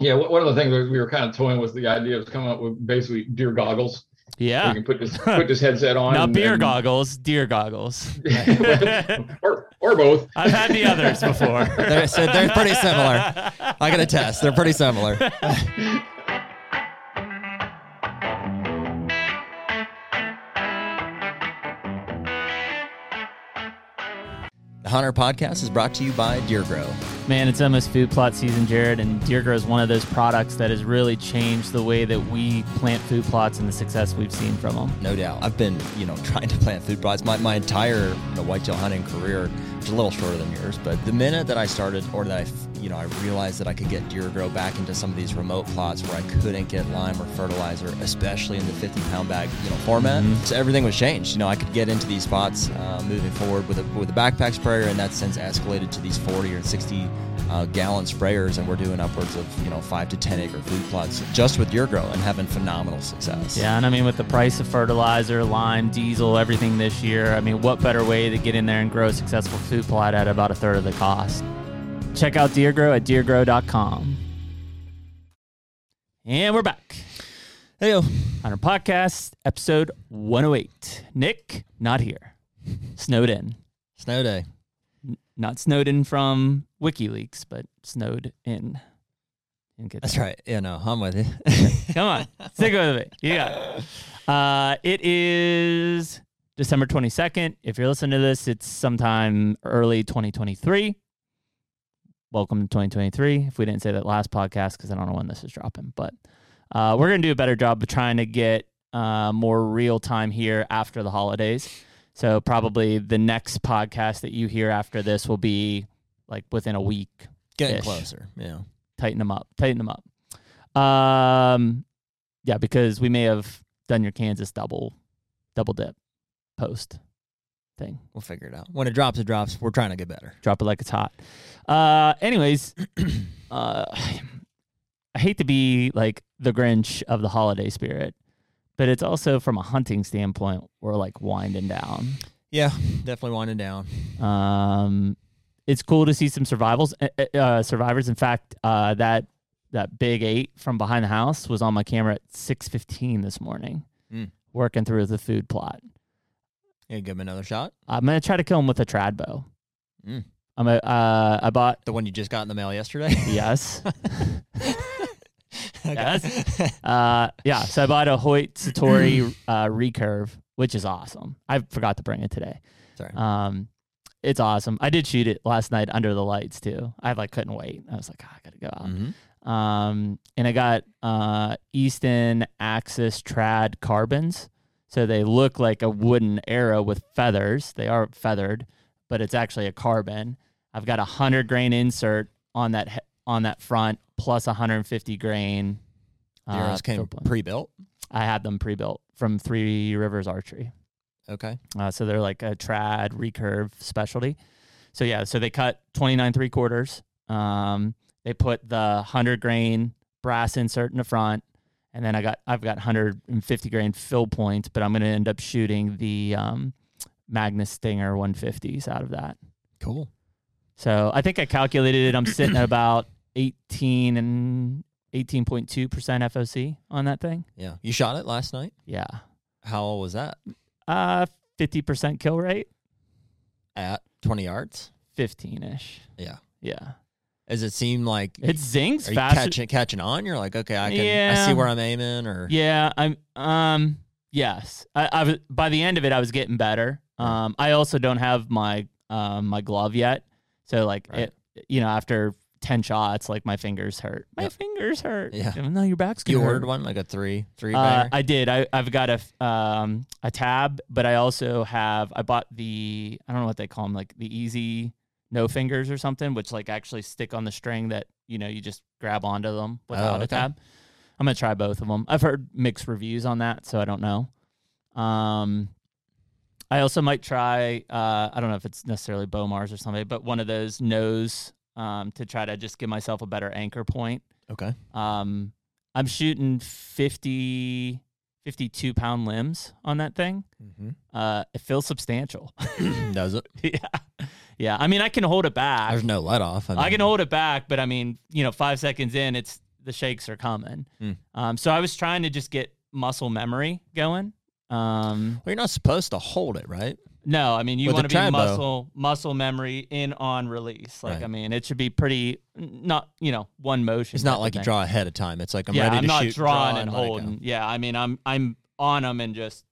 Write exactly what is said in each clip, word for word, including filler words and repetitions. Yeah, one of the things we were kind of toying with the idea of coming up with basically deer goggles. Yeah, so you can put this put this headset on. Not and, beer and... goggles, deer goggles, or or both. I've had the others before. they're, so they're pretty similar. I got a test. They're pretty similar. The Hunter Podcast is brought to you by Deer Grow. Man, it's almost food plot season, Jared, and Deer Grow is one of those products that has really changed the way that we plant food plots and the success we've seen from them. No doubt. I've been, you know, trying to plant food plots my, my entire you know, whitetail hunting career, which is a little shorter than yours, but the minute that I started, or that I, you know, I realized that I could get Deer Grow back into some of these remote plots where I couldn't get lime or fertilizer, especially in the fifty-pound bag, you know, format, mm-hmm. so everything was changed. You know, I could get into these spots uh, moving forward with a with a backpack sprayer, and that's since escalated to these forty or sixty. Uh, gallon sprayers, and we're doing upwards of you know five to ten acre food plots just with Deer Grow, and having phenomenal success. Yeah, and I mean with the price of fertilizer, lime, diesel, everything this year, I mean what better way to get in there and grow a successful food plot at about a third of the cost? Check out Deer Grow at deer grow dot com. And we're back. Hey, on our podcast, episode one oh eight. Nick, not here. Snowed in. Snow day. Not Snowden from WikiLeaks, but snowed in. That's that. Right. Yeah, no, I'm with you. Come on. Stick with me. You got it. Uh, it is December twenty-second. If you're listening to this, it's sometime early twenty twenty-three. Welcome to twenty twenty-three. If we didn't say that last podcast, because I don't know when this is dropping, but uh, we're going to do a better job of trying to get uh, more real time here after the holidays. So probably the next podcast that you hear after this will be like within a week. Getting closer, yeah. Tighten them up, tighten them up. Um, yeah, because we may have done your Kansas double, double dip post thing. We'll figure it out. When it drops, it drops. We're trying to get better. Drop it like it's hot. Uh, anyways, uh, I hate to be like the Grinch of the holiday spirit, but it's also from a hunting standpoint, we're like winding down. Yeah, definitely winding down. Um, it's cool to see some survivals, uh, survivors. In fact, uh, that that big eight from behind the house was on my camera at six fifteen this morning, mm. working through the food plot. You gonna give him another shot? I'm gonna try to kill him with a trad bow. Mm. I'm a, uh, I bought the one you just got in the mail yesterday. Yes. Okay. Yes. Uh, yeah, so I bought a Hoyt Satori uh, recurve, which is awesome. I forgot to bring it today. Sorry. Um, it's awesome. I did shoot it last night under the lights, too. I, like, couldn't wait. I was like, oh, I got to go out. Mm-hmm. Um, and I got uh, Easton Axis Trad carbons. So they look like a wooden arrow with feathers. They are feathered, but it's actually a carbon. I've got a one hundred grain insert on that he- on that front, plus one hundred fifty grain. The arrows uh, came pre-built? I had them pre-built from Three Rivers Archery. Okay. Uh, so they're like a trad recurve specialty. So yeah, so they cut twenty-nine three quarters. Um, they put the one hundred grain brass insert in the front, and then I got I've got one hundred fifty grain fill points, but I'm going to end up shooting the um, Magnus Stinger one fifties out of that. Cool. So I think I calculated it. I'm sitting at about eighteen and eighteen point two percent F O C on that thing. Yeah. You shot it last night? Yeah. How old was that? Uh, fifty percent kill rate. At twenty yards? fifteen-ish. Yeah. Yeah. Does it seem like it zings fast? Catching, catching on? You're like, okay, I can. Yeah. I see where I'm aiming, or yeah, I'm. Um, yes. I, I was, by the end of it, I was getting better. Um, I also don't have my um my glove yet, so like right. it, you know, after ten shots, like my fingers hurt. My yep. fingers hurt. Yeah. No, your back's good. You ordered one, like a three, three banger? Uh, I did. I, I've got a um a tab, but I also have, I bought the, I don't know what they call them, like the easy no fingers or something, which like actually stick on the string that, you know, you just grab onto them without oh, okay. a tab. I'm going to try both of them. I've heard mixed reviews on that, so I don't know. Um, I also might try, uh, I don't know if it's necessarily Bomars or something, but one of those nose Um, to try to just give myself a better anchor point. Okay. Um, I'm shooting fifty, fifty-two pound limbs on that thing. Mm-hmm. Uh, it feels substantial. Does it? Yeah. Yeah. I mean, I can hold it back. There's no let off. I mean, I can hold it back, but I mean, you know, five seconds in, it's the shakes are coming. Mm. Um, so I was trying to just get muscle memory going. Um, well, you're not supposed to hold it, right? No, I mean, you want to be muscle muscle memory in on release. Like, right. I mean, it should be pretty, not, you know, one motion. It's not like you draw ahead of time. It's like, I'm yeah, ready I'm to shoot. Yeah, I'm not drawing draw and, and holding. Yeah, I mean, I'm I'm on them and just,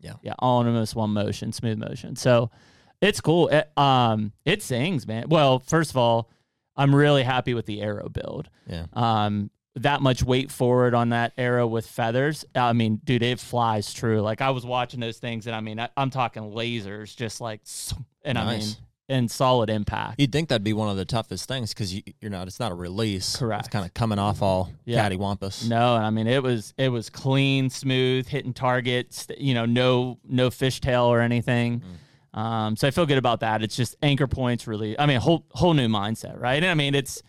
yeah, yeah, all in almost one motion, smooth motion. So it's cool. It, um, it sings, man. Well, first of all, I'm really happy with the arrow build. Yeah. Um, that much weight forward on that arrow with feathers. I mean, dude, it flies true. Like, I was watching those things, and I mean, I, I'm talking lasers, just like, and nice. I mean, and solid impact. You'd think that'd be one of the toughest things because you, you're not, it's not a release. Correct. It's kind of coming off all yeah. cattywampus. No, and I mean, it was, it was clean, smooth, hitting targets, you know, no, no fishtail or anything. Mm. Um, so I feel good about that. It's just anchor points really, I mean, whole, whole new mindset. Right. And I mean, it's,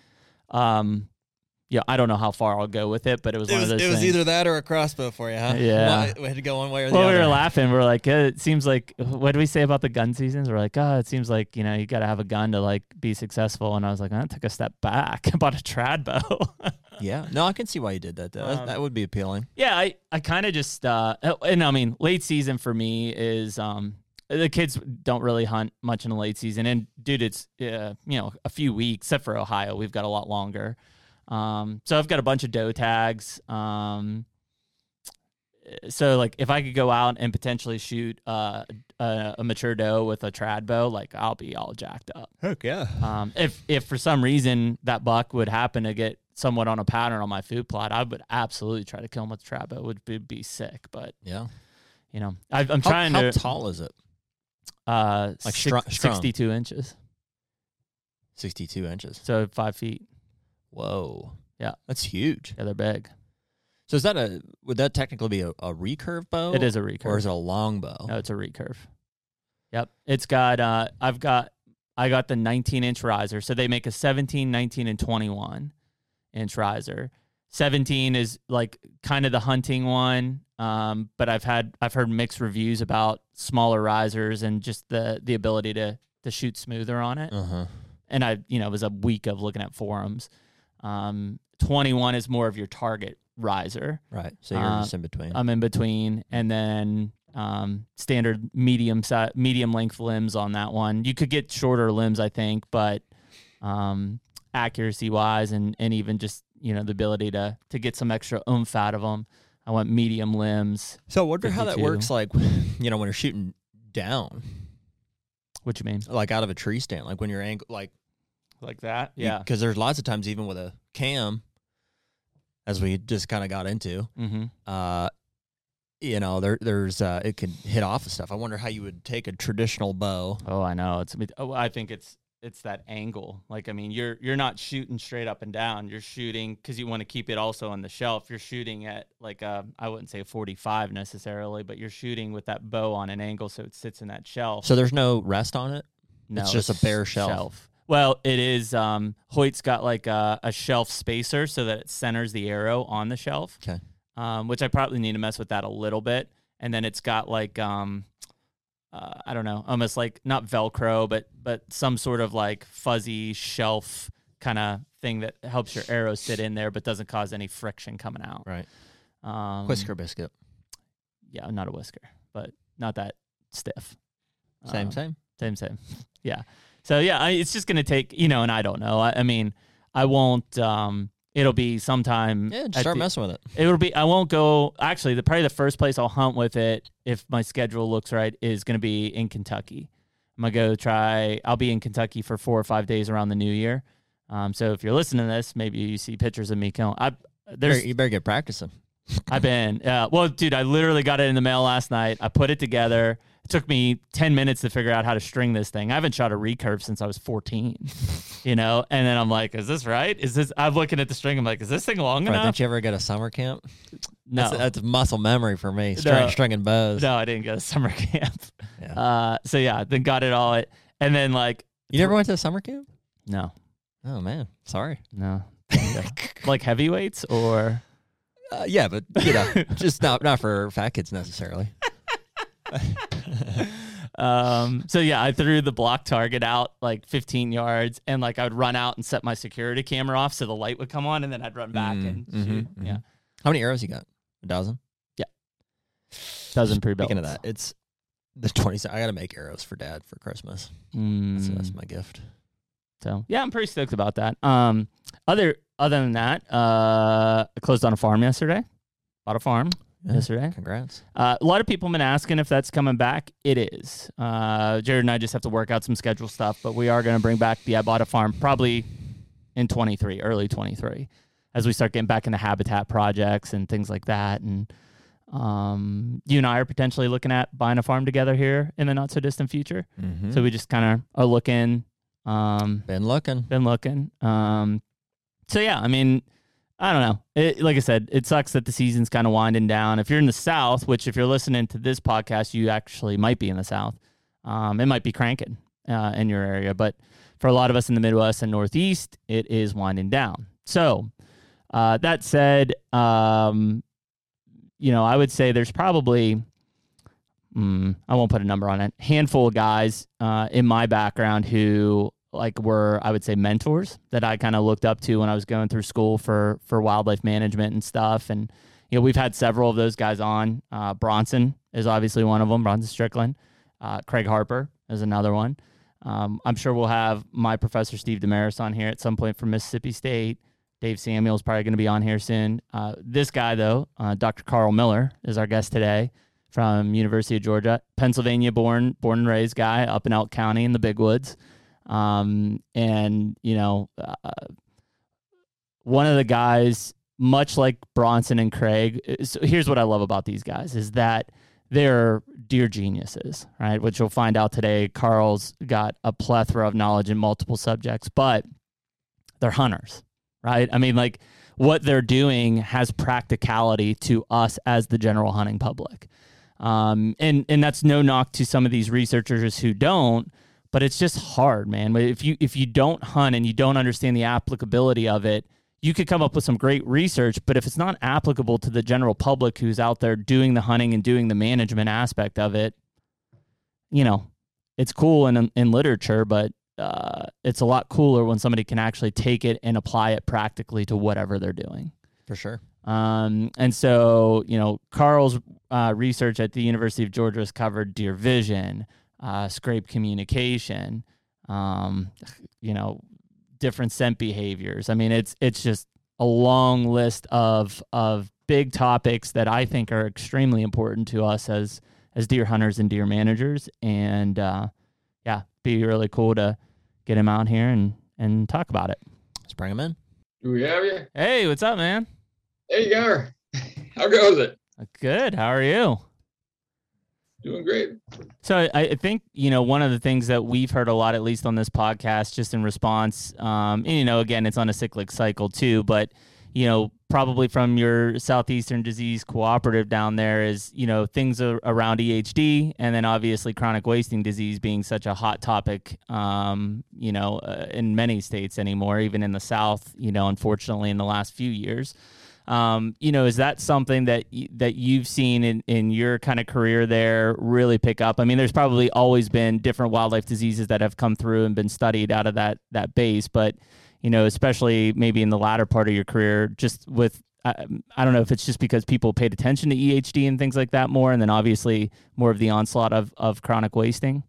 um, yeah, I don't know how far I'll go with it, but it was it one was, of those It was things. Either that or a crossbow for you, huh? Yeah. We had to go one way or the well, other. Well, we were laughing. We were like, it seems like, what do we say about the gun seasons? We're like, oh, it seems like, you know, you got to have a gun to, like, be successful. And I was like, I took a step back. I bought a trad bow. Yeah. No, I can see why you did that, though. Um, that would be appealing. Yeah, I, I kind of just, uh, and I mean, late season for me is, um, the kids don't really hunt much in the late season. And, dude, it's, uh, you know, a few weeks, except for Ohio. We've got a lot longer. Um, so I've got a bunch of doe tags. Um, so like if I could go out and potentially shoot, uh, a, a mature doe with a trad bow, like I'll be all jacked up. Heck yeah. Um, if, if for some reason that buck would happen to get somewhat on a pattern on my food plot, I would absolutely try to kill him with a trad bow. It would be, be sick, but yeah, you know, I, I'm how, trying how to, how tall is it? Uh, like six, strong. sixty-two inches, sixty-two inches. So five feet. Whoa. Yeah. That's huge. Yeah, they're big. So is that a, would that technically be a, a recurve bow? It is a recurve. Or is it a long bow? No, it's a recurve. Yep. It's got, uh, I've got, I got the nineteen inch riser. So they make a seventeen, nineteen, and twenty-one inch riser. seventeen is like kind of the hunting one. Um, but I've had, I've heard mixed reviews about smaller risers and just the, the ability to, to shoot smoother on it. Uh-huh. And I, you know, it was a week of looking at forums. Um, twenty-one is more of your target riser. Right. So you're uh, just in between. I'm in between. And then, um, standard medium size, medium length limbs on that one. You could get shorter limbs, I think, but, um, accuracy wise and, and even just, you know, the ability to, to get some extra oomph out of them. I want medium limbs. So I wonder fifty-two. How that works. Like, you know, when you're shooting down, what you mean? Like out of a tree stand, like when you're angle, like, Like that, yeah. Because there's lots of times, even with a cam, as we just kind of got into, mm-hmm. uh, you know, there there's uh, it can hit off of stuff. I wonder how you would take a traditional bow. Oh, I know. It's. Oh, I think it's it's that angle. Like, I mean, you're you're not shooting straight up and down. You're shooting because you want to keep it also on the shelf. You're shooting at like a, I wouldn't say forty-five necessarily, but you're shooting with that bow on an angle, so it sits in that shelf. So there's no rest on it. No, it's just it's a bare shelf. shelf. Well, it is, um, Hoyt's got like a, a shelf spacer so that it centers the arrow on the shelf, okay. um, which I probably need to mess with that a little bit. And then it's got like, um, uh, I don't know, almost like not Velcro, but, but some sort of like fuzzy shelf kind of thing that helps your arrow sit in there, but doesn't cause any friction coming out. Right. Um, whisker biscuit. Yeah. Not a whisker, but not that stiff. Same, um, same, same, same. Yeah. So, yeah, I, it's just going to take, you know, and I don't know. I, I mean, I won't, um, it'll be sometime. Yeah, just start the, messing with it. It'll be, I won't go, actually, the probably the first place I'll hunt with it, if my schedule looks right, is going to be in Kentucky. I'm going to go try, I'll be in Kentucky for four or five days around the new year. Um, so if you're listening to this, maybe you see pictures of me killing. I, there's, you better get practicing. I've been, uh, well, dude, I literally got it in the mail last night. I put it together. It took me ten minutes to figure out how to string this thing. I haven't shot a recurve since I was fourteen, you know? And then I'm like, is this right? Is this, I'm looking at the string. I'm like, is this thing long right, enough? Didn't you ever go to summer camp? No. That's, that's muscle memory for me. String, no. Stringing bows. No, I didn't go to summer camp. Yeah. Uh, so yeah, then got it all. At, and then like. You never went to a summer camp? No. Oh man. Sorry. No. Like heavyweights or. Uh, yeah, but you know, just not, not for fat kids necessarily. Um, so yeah, I threw the block target out like fifteen yards, and like I would run out and set my security camera off so the light would come on, and then I'd run back mm, and mm-hmm, shoot. Mm-hmm. Yeah. How many arrows you got? A dozen? Yeah. Dozen pre-built. Speaking of that, it's the twenty-seventh. I got to make arrows for Dad for Christmas. Mm. So that's my gift. So yeah, I'm pretty stoked about that. Um, other other than that, uh, I closed on a farm yesterday. Bought a farm. Yesterday. Congrats. Uh, a lot of people have been asking if that's coming back. It is. Uh, Jared and I just have to work out some schedule stuff, but we are going to bring back the I Bought a Farm probably in twenty-three, early twenty-three, as we start getting back into habitat projects and things like that. And um, you and I are potentially looking at buying a farm together here in the not-so-distant future. Mm-hmm. So we just kind of are looking. Um, been looking. Been looking. Um, so, yeah, I mean... I don't know. It, like I said, it sucks that the season's kind of winding down. If you're in the South, which if you're listening to this podcast, you actually might be in the South. Um, it might be cranking uh, in your area. But for a lot of us in the Midwest and Northeast, it is winding down. So uh, that said, um, you know, I would say there's probably, mm, I won't put a number on it, handful of guys uh, in my background who like were, I would say, mentors that I kind of looked up to when I was going through school for, for wildlife management and stuff. And, you know, we've had several of those guys on. Uh, Bronson is obviously one of them, Bronson Strickland. Uh, Craig Harper is another one. Um, I'm sure we'll have my professor, Steve Demaris, on here at some point from Mississippi State. Dave Samuel is probably going to be on here soon. Uh, this guy, though, uh, Doctor Carl Miller is our guest today from University of Georgia, Pennsylvania born, born and raised guy up in Elk County in the big woods. Um, and you know, uh, one of the guys, much like Bronson and Craig, so here's what I love about these guys is that they're deer geniuses, right? Which you'll find out today. Carl's got a plethora of knowledge in multiple subjects, but they're hunters, right? I mean, like what they're doing has practicality to us as the general hunting public. Um, and, and that's no knock to some of these researchers who don't. But it's just hard, man. If you if you don't hunt and you don't understand the applicability of it, you could come up with some great research, but if it's not applicable to the general public who's out there doing the hunting and doing the management aspect of it, you know, it's cool in in literature, but uh, it's a lot cooler when somebody can actually take it and apply it practically to whatever they're doing. For sure. Um, and so, you know, Carl's uh, research at the University of Georgia has covered deer vision, Uh, scrape communication, um, you know, different scent behaviors. I mean, it's it's just a long list of of big topics that I think are extremely important to us as as deer hunters and deer managers. And uh, yeah, be really cool to get him out here and and talk about it. Let's bring him in. Do we have you? Hey, what's up, man? There you are. How goes it? Good. How are you? Doing great. So I think, you know, one of the things that we've heard a lot, at least on this podcast, just in response, um, and, you know, again, it's on a cyclic cycle too, but, you know, probably from your Southeastern Disease Cooperative down there is, you know, things around E H D and then obviously chronic wasting disease being such a hot topic, um, you know, uh, in many states anymore, even in the South, you know, unfortunately in the last few years. Um, you know, is that something that that you've seen in, in your kind of career there really pick up? I mean, there's probably always been different wildlife diseases that have come through and been studied out of that that base. But, you know, especially maybe in the latter part of your career, just with, I, I don't know if it's just because people paid attention to E H D and things like that more, and then obviously more of the onslaught of, of chronic wasting.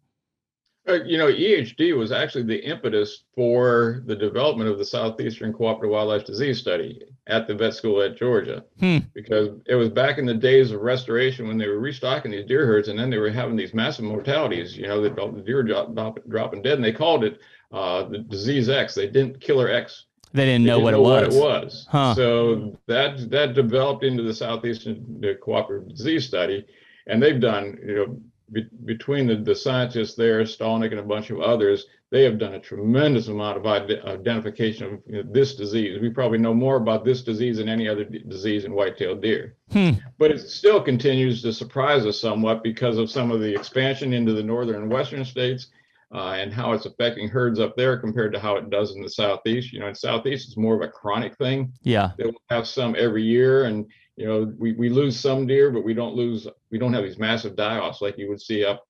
You know, E H D was actually the impetus for the development of the Southeastern Cooperative Wildlife Disease Study at the vet school at Georgia, hmm. because it was back in the days of restoration when they were restocking these deer herds, and then they were having these massive mortalities. You know, the deer drop, drop, dropping dead, and they called it uh, the disease X. They didn't killer X. They didn't know, they didn't what, know it what it was. Huh. So that that developed into the Southeastern Cooperative Disease Study, and they've done, you know, Be- between the, the scientists there, Stalnick and a bunch of others, they have done a tremendous amount of ide- identification of, you know, this disease. We probably know more about this disease than any other d- disease in white-tailed deer. Hmm. But it still continues to surprise us somewhat because of some of the expansion into the northern and western states uh, and how it's affecting herds up there compared to how it does in the Southeast. You know, in the Southeast, it's more of a chronic thing. Yeah. They will have some every year, and you know, we, we lose some deer, but we don't lose, we don't have these massive die-offs like you would see up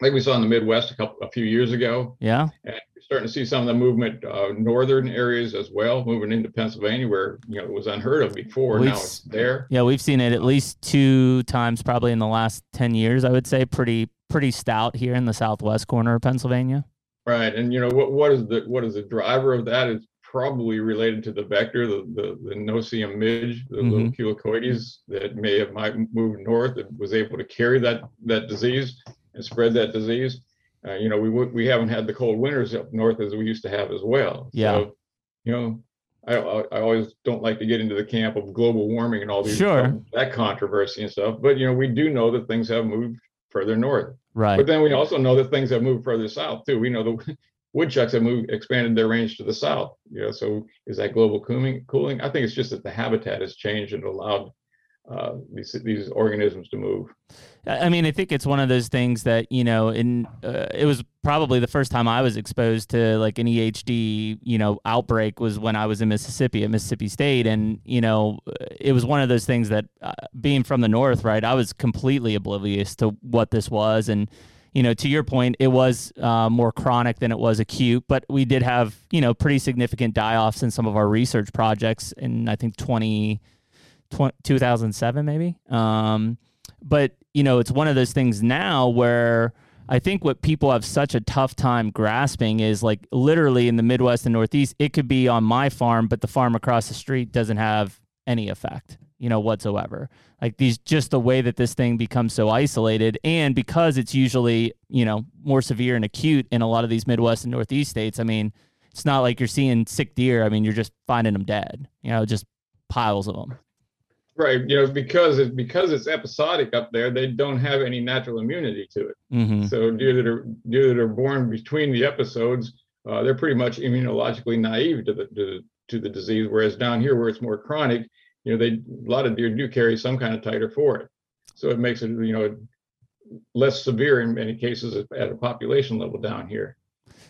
like we saw in the Midwest a couple a few years ago. Yeah. And you're starting to see some of the movement uh, northern areas as well, moving into Pennsylvania, where you know it was unheard of before. We've, now it's there. Yeah, we've seen it at least two times probably in the last ten years, I would say, pretty pretty stout here in the southwest corner of Pennsylvania. Right. And you know what what is the what is the driver of that is probably related to the vector, the the, the Noceum midge, the mm-hmm. little culicoides that may have might moved north and was able to carry that that disease and spread that disease. Uh, you know, we we haven't had the cold winters up north as we used to have as well. Yeah. So, you know, I I always don't like to get into the camp of global warming and all these sure. that controversy and stuff. But you know, we do know that things have moved further north. Right. But then we also know that things have moved further south too. We know the woodchucks have moved expanded their range to the south. You know, so is that global cooling? Cooling? I think it's just that the habitat has changed and allowed Uh, these these organisms to move. I mean, I think it's one of those things that, you know, in uh, it was probably the first time I was exposed to like an E H D, you know, outbreak was when I was in Mississippi at Mississippi State. And, you know, it was one of those things that uh, being from the north, right, I was completely oblivious to what this was. And, you know, to your point, it was uh, more chronic than it was acute, but we did have, you know, pretty significant die-offs in some of our research projects in, I think, twenty two thousand seven maybe. Um, but, you know, it's one of those things now where I think what people have such a tough time grasping is like literally in the Midwest and Northeast, it could be on my farm, but the farm across the street doesn't have any effect, you know, whatsoever. Like these, just the way that this thing becomes so isolated. And because it's usually, you know, more severe and acute in a lot of these Midwest and Northeast states, I mean, it's not like you're seeing sick deer. I mean, you're just finding them dead, you know, just piles of them. Right, you know, because it's because it's episodic up there, they don't have any natural immunity to it. Mm-hmm. So deer that are deer that are born between the episodes, uh, they're pretty much immunologically naive to the to, to the disease. Whereas down here, where it's more chronic, you know, they a lot of deer do carry some kind of titer for it. So it makes it, you know, less severe in many cases at a population level down here.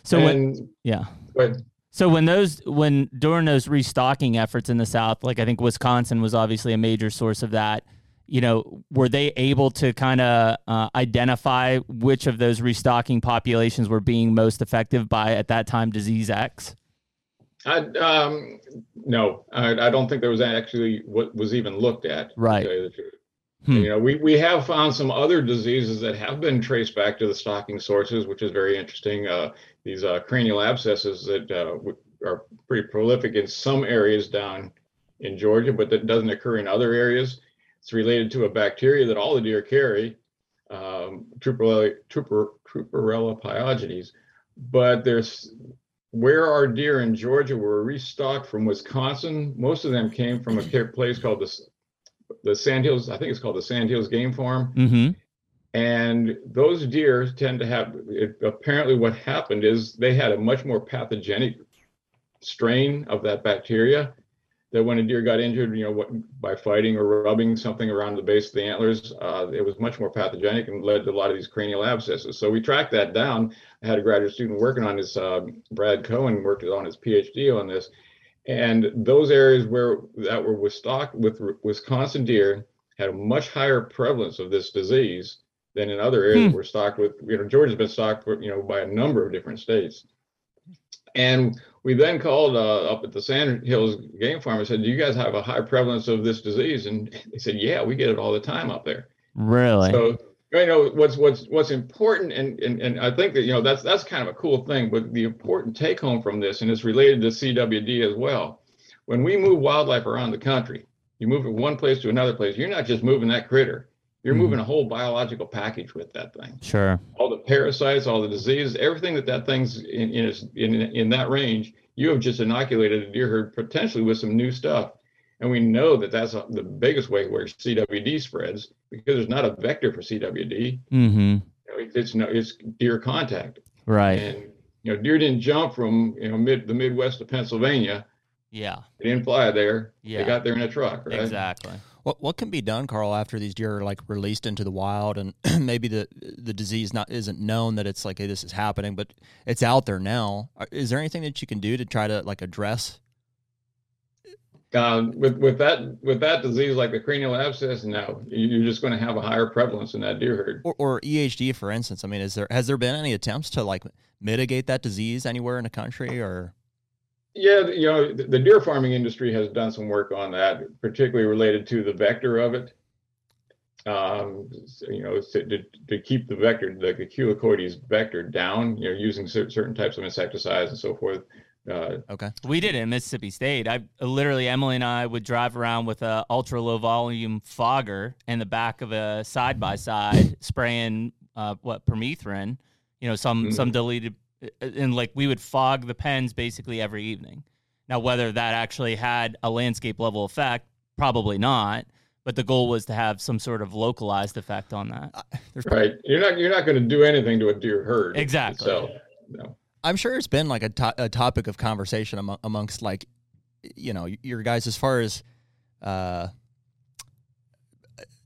So and, when, yeah, but. So when those, when during those restocking efforts in the South, like I think Wisconsin was obviously a major source of that, you know, were they able to kind of uh, identify which of those restocking populations were being most effective by at that time disease X? I, um, no, I, I don't think there was actually what was even looked at. Right. To tell you the truth. Hmm. You know, we, we have found some other diseases that have been traced back to the stocking sources, which is very interesting. Uh, these uh, cranial abscesses that uh, are pretty prolific in some areas down in Georgia, but that doesn't occur in other areas. It's related to a bacteria that all the deer carry, um, Truparelia, Truparelia, Truparelia pyogenes. But there's where our deer in Georgia were restocked from Wisconsin. Most of them came from a place called the the Sandhills, I think it's called the Sandhills Game Farm. Mm-hmm. And those deer tend to have, it, apparently what happened is they had a much more pathogenic strain of that bacteria that when a deer got injured, you know, what, by fighting or rubbing something around the base of the antlers, uh, it was much more pathogenic and led to a lot of these cranial abscesses. So we tracked that down. I had a graduate student working on this, uh, Brad Cohen worked on his PhD on this. And those areas where that were with stock with Wisconsin deer had a much higher prevalence of this disease than in other areas hmm. were stocked with, you know, Georgia's been stocked, you know, by a number of different states. And we then called uh, up at the Sandhills Game Farm and said, do you guys have a high prevalence of this disease? And they said, yeah, we get it all the time up there. Really? So, you know, what's what's what's important, and, and and I think that, you know, that's that's kind of a cool thing, but the important take home from this, and it's related to C W D as well. When we move wildlife around the country, you move from one place to another place, you're not just moving that critter, you're mm-hmm. moving a whole biological package with that thing. Sure. All the parasites, all the disease, everything that that thing's in in, its, in in that range, you have just inoculated a deer herd potentially with some new stuff. And we know that that's the biggest way where C W D spreads, because there's not a vector for C W D. Mm-hmm. It's no, it's deer contact. Right. And, you know, deer didn't jump from, you know, mid the Midwest to Pennsylvania. Yeah. They didn't fly there. Yeah. They got there in a truck, right? Exactly. What what can be done, Carl, after these deer are like released into the wild, and maybe the the disease not isn't known that it's like, hey, this is happening, but it's out there now. Is there anything that you can do to try to like address Um, with with that with that disease like the cranial abscess, no, you're just going to have a higher prevalence in that deer herd. Or, or E H D, for instance. I mean, is there has there been any attempts to like mitigate that disease anywhere in the country? Or yeah, you know, the, the deer farming industry has done some work on that, particularly related to the vector of it. Um, you know, to, to keep the vector, the, the Culicoides vector down, you know, using certain types of insecticides and so forth. Uh, okay. We did it in Mississippi State. I literally, Emily and I would drive around with a ultra low volume fogger in the back of a side by side spraying, uh, what, permethrin, you know, some, mm-hmm. some deleted, and like we would fog the pens basically every evening. Now, whether that actually had a landscape level effect, probably not. But the goal was to have some sort of localized effect on that. There's right. Probably... You're not, you're not going to do anything to a deer herd. Exactly. So, no. I'm sure it's been like a, to- a topic of conversation am- amongst like, you know, your guys as far as uh,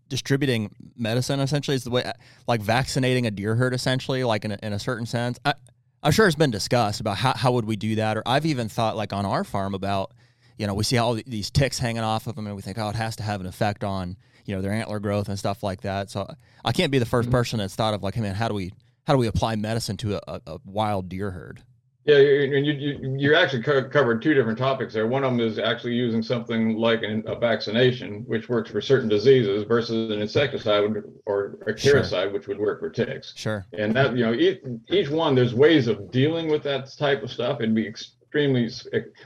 distributing medicine essentially is the way, like vaccinating a deer herd essentially, like in a, in a certain sense. I, I'm sure it's been discussed about how, how would we do that? Or I've even thought like on our farm about, you know, we see all these ticks hanging off of them and we think, oh, it has to have an effect on, you know, their antler growth and stuff like that. So I can't be the first person that's thought of like, hey man, how do we, How do we apply medicine to a, a wild deer herd? Yeah, and you, you you actually covered two different topics there. One of them is actually using something like an, a vaccination, which works for certain diseases, versus an insecticide or a caricide, sure. which would work for ticks. Sure. And that, you know, each, each one, there's ways of dealing with that type of stuff. It'd be extremely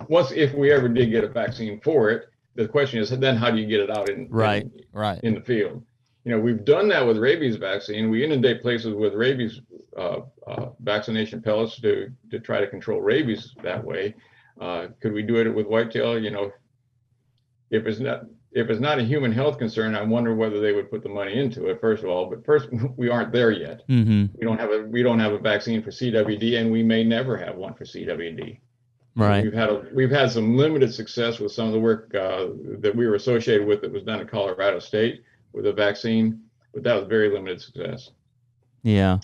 once if we ever did get a vaccine for it. The question is then how do you get it out in right, in, right. in the field? You know, we've done that with rabies vaccine. We inundate places with rabies uh, uh, vaccination pellets to to try to control rabies that way. Uh, could we do it with whitetail? You know, if it's not if it's not a human health concern, I wonder whether they would put the money into it. First of all, but first we aren't there yet. Mm-hmm. We don't have a we don't have a vaccine for C W D, and we may never have one for C W D. Right. We've had a, we've had some limited success with some of the work uh, that we were associated with that was done at Colorado State. With a vaccine, but that was very limited success. Yeah.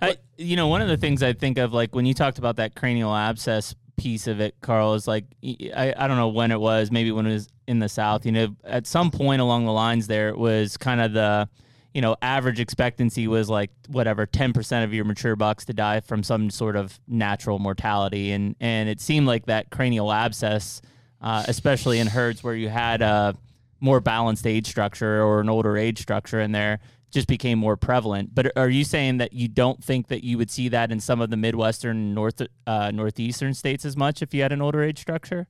I, you know, one of the things I think of, like when you talked about that cranial abscess piece of it, Carl, is like, I, I don't know when it was, maybe when it was in the South, you know, at some point along the lines there, it was kind of the, you know, average expectancy was like whatever, ten percent of your mature bucks to die from some sort of natural mortality. And, and it seemed like that cranial abscess, uh, especially in herds where you had a, more balanced age structure or an older age structure in there just became more prevalent. But are you saying that you don't think that you would see that in some of the Midwestern North, uh, Northeastern states as much if you had an older age structure?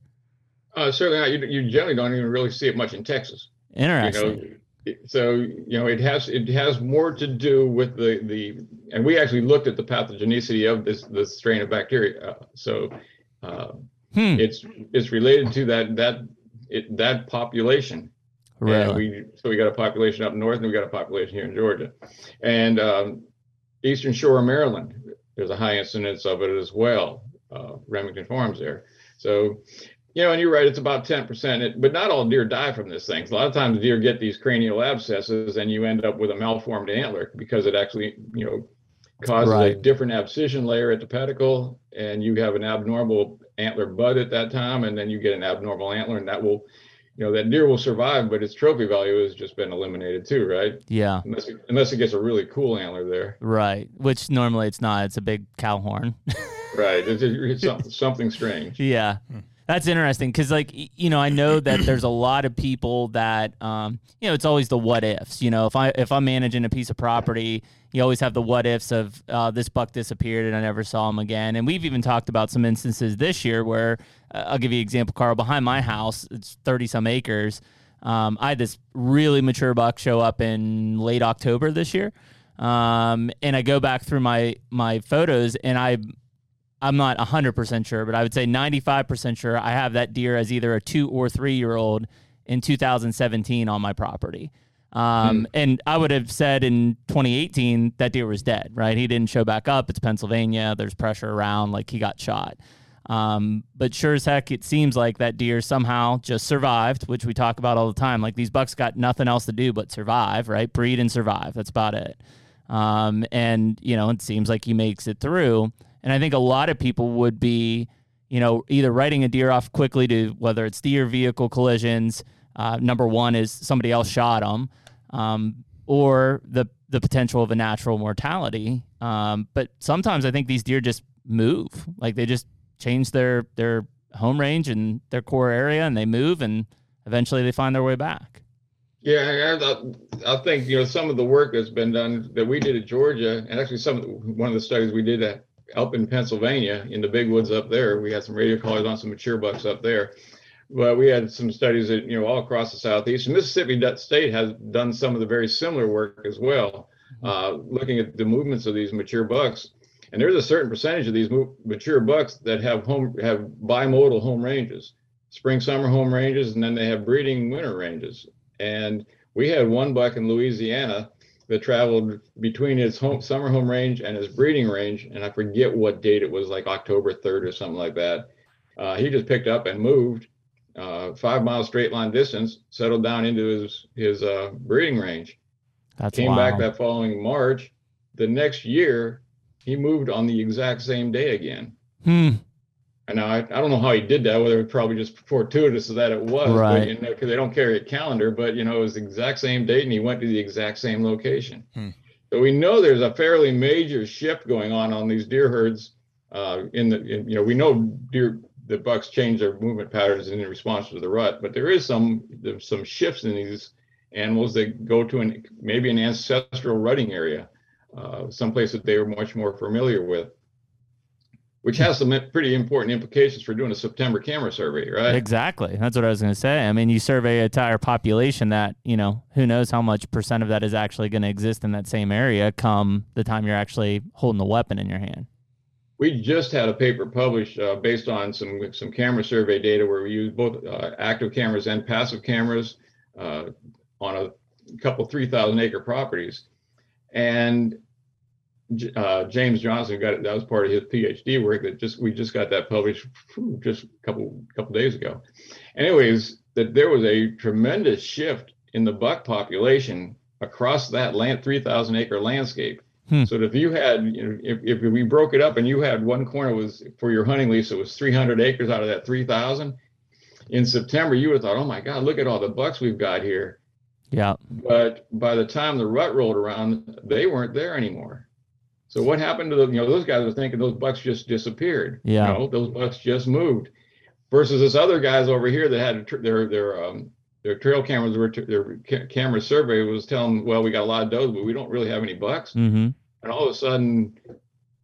Uh, certainly not. You, you generally don't even really see it much in Texas. Interesting. You know? So, you know, it has, it has more to do with the, the, and we actually looked at the pathogenicity of this, this strain of bacteria. Uh, so uh, hmm. it's, it's related to that, that, it, that population. Right. We, so we got a population up north, and we got a population here in Georgia, and um, Eastern Shore of Maryland. There's a high incidence of it as well. Uh, Remington Farms there. So, you know, and you're right. It's about ten percent. It, but not all deer die from this thing. So a lot of times deer get these cranial abscesses, and you end up with a malformed antler because it actually, you know, causes right. a different abscission layer at the pedicle, and you have an abnormal antler bud at that time, and then you get an abnormal antler, and that will. You know, that deer will survive, but its trophy value has just been eliminated too, right? Yeah. Unless it, unless it gets a really cool antler there. Right, which normally it's not. It's a big cow horn. Right, it's, it's something, something strange. Yeah, that's interesting because, like, you know, I know that there's a lot of people that, um, you know, it's always the what ifs. You know, if, I, if I'm managing a piece of property, you always have the what ifs of uh, this buck disappeared and I never saw him again. And we've even talked about some instances this year where, uh, I'll give you an example, Carl, behind my house, it's thirty some acres. Um, I had this really mature buck show up in late October this year. Um, and I go back through my, my photos and I, I'm not a hundred percent sure, but I would say ninety-five percent sure I have that deer as either a two or three year old in two thousand seventeen on my property. Um, hmm. And I would have said in twenty eighteen, that deer was dead, right? He didn't show back up. It's Pennsylvania. There's pressure around, like he got shot. Um, but sure as heck, it seems like that deer somehow just survived, which we talk about all the time. Like these bucks got nothing else to do but survive, right? Breed and survive. That's about it. Um, and, you know, it seems like he makes it through. And I think a lot of people would be you know, either writing a deer off quickly to whether it's deer vehicle collisions. Uh, number one is somebody else shot them, um, or the the potential of a natural mortality. Um, but sometimes I think these deer just move, like they just change their their home range and their core area, and they move, and eventually they find their way back. Yeah, I, I think, you know, some of the work that's been done that we did at Georgia, and actually some one of the studies we did at, up in Pennsylvania in the big woods up there, we had some radio collars on some mature bucks up there. But we had some studies that, you know, all across the Southeast. And Mississippi State has done some of the very similar work as well, uh, looking at the movements of these mature bucks. And there's a certain percentage of these mo- mature bucks that have home have bimodal home ranges, spring summer home ranges, and then they have breeding winter ranges. And we had one buck in Louisiana that traveled between his home summer home range and his breeding range, and I forget what date it was, like October third or something like that. Uh, he just picked up and moved uh, five miles straight line distance, settled down into his his uh, breeding range. That's Came wild. Back that following March. The next year, he moved on the exact same day again. Hmm. And I, I don't know how he did that, whether it was probably just fortuitous that it was, right. But, you know, because they don't carry a calendar, but, you know, it was the exact same date and he went to the exact same location. Hmm. So we know there's a fairly major shift going on on these deer herds. Uh, in the, in, you know, we know deer, the bucks change their movement patterns in response to the rut, but there is some there's some shifts in these animals that go to an maybe an ancestral rutting area, uh, someplace that they are much more familiar with, which has some pretty important implications for doing a September camera survey, right? Exactly. That's what I was going to say. I mean, you survey an entire population that, you know, who knows how much percent of that is actually going to exist in that same area come the time you're actually holding the weapon in your hand. We just had a paper published uh, based on some some camera survey data where we used both uh, active cameras and passive cameras uh, on a couple three thousand acre properties. And Uh, James Johnson got it. That was part of his PhD work. That just we just got that published just a couple couple days ago. Anyways, that there was a tremendous shift in the buck population across that land, three thousand acre landscape. Hmm. So that if you had, you know, if if we broke it up and you had one corner was for your hunting lease, it was three hundred acres out of that three thousand. In September, you would have thought, oh my God, look at all the bucks we've got here. Yeah. But by the time the rut rolled around, they weren't there anymore. So what happened to the, you know, those guys are thinking those bucks just disappeared. Yeah. You know, those bucks just moved versus this other guys over here that had tr- their, their, um, their trail cameras were, t- their ca- camera survey was telling them, well, we got a lot of does, but we don't really have any bucks. Mm-hmm. And all of a sudden,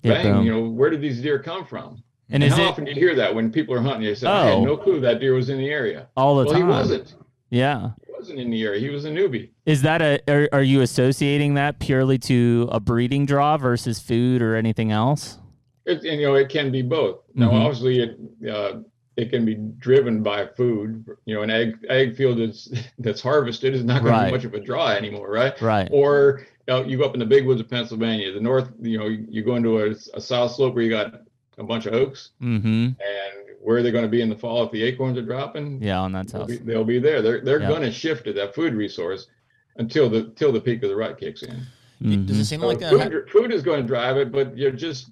bang, yeah, you know, where did these deer come from? And, and is how it, often do you hear that when people are hunting? They say, oh, I had no clue that deer was in the area. All the well, time. Well, he wasn't. Yeah. In the area, he was a newbie. Is that a are, are you associating that purely to a breeding draw versus food or anything else? It, and, you know, it can be both. Mm-hmm. Now, obviously, it uh, it can be driven by food. You know, an egg egg field that's that's harvested is not going right. to be much of a draw anymore, right? Right. Or you know, you go up in the big woods of Pennsylvania, the north. You know, you, you go into a, a south slope where you got a bunch of oaks, mm-hmm. and where are they going to be in the fall if the acorns are dropping? Yeah, on that house. They'll, they'll be there. They're they're yeah. going to shift to that food resource until the till the peak of the rut kicks in. Mm-hmm. Does it seem so like that? Food, food is going to drive it, but you just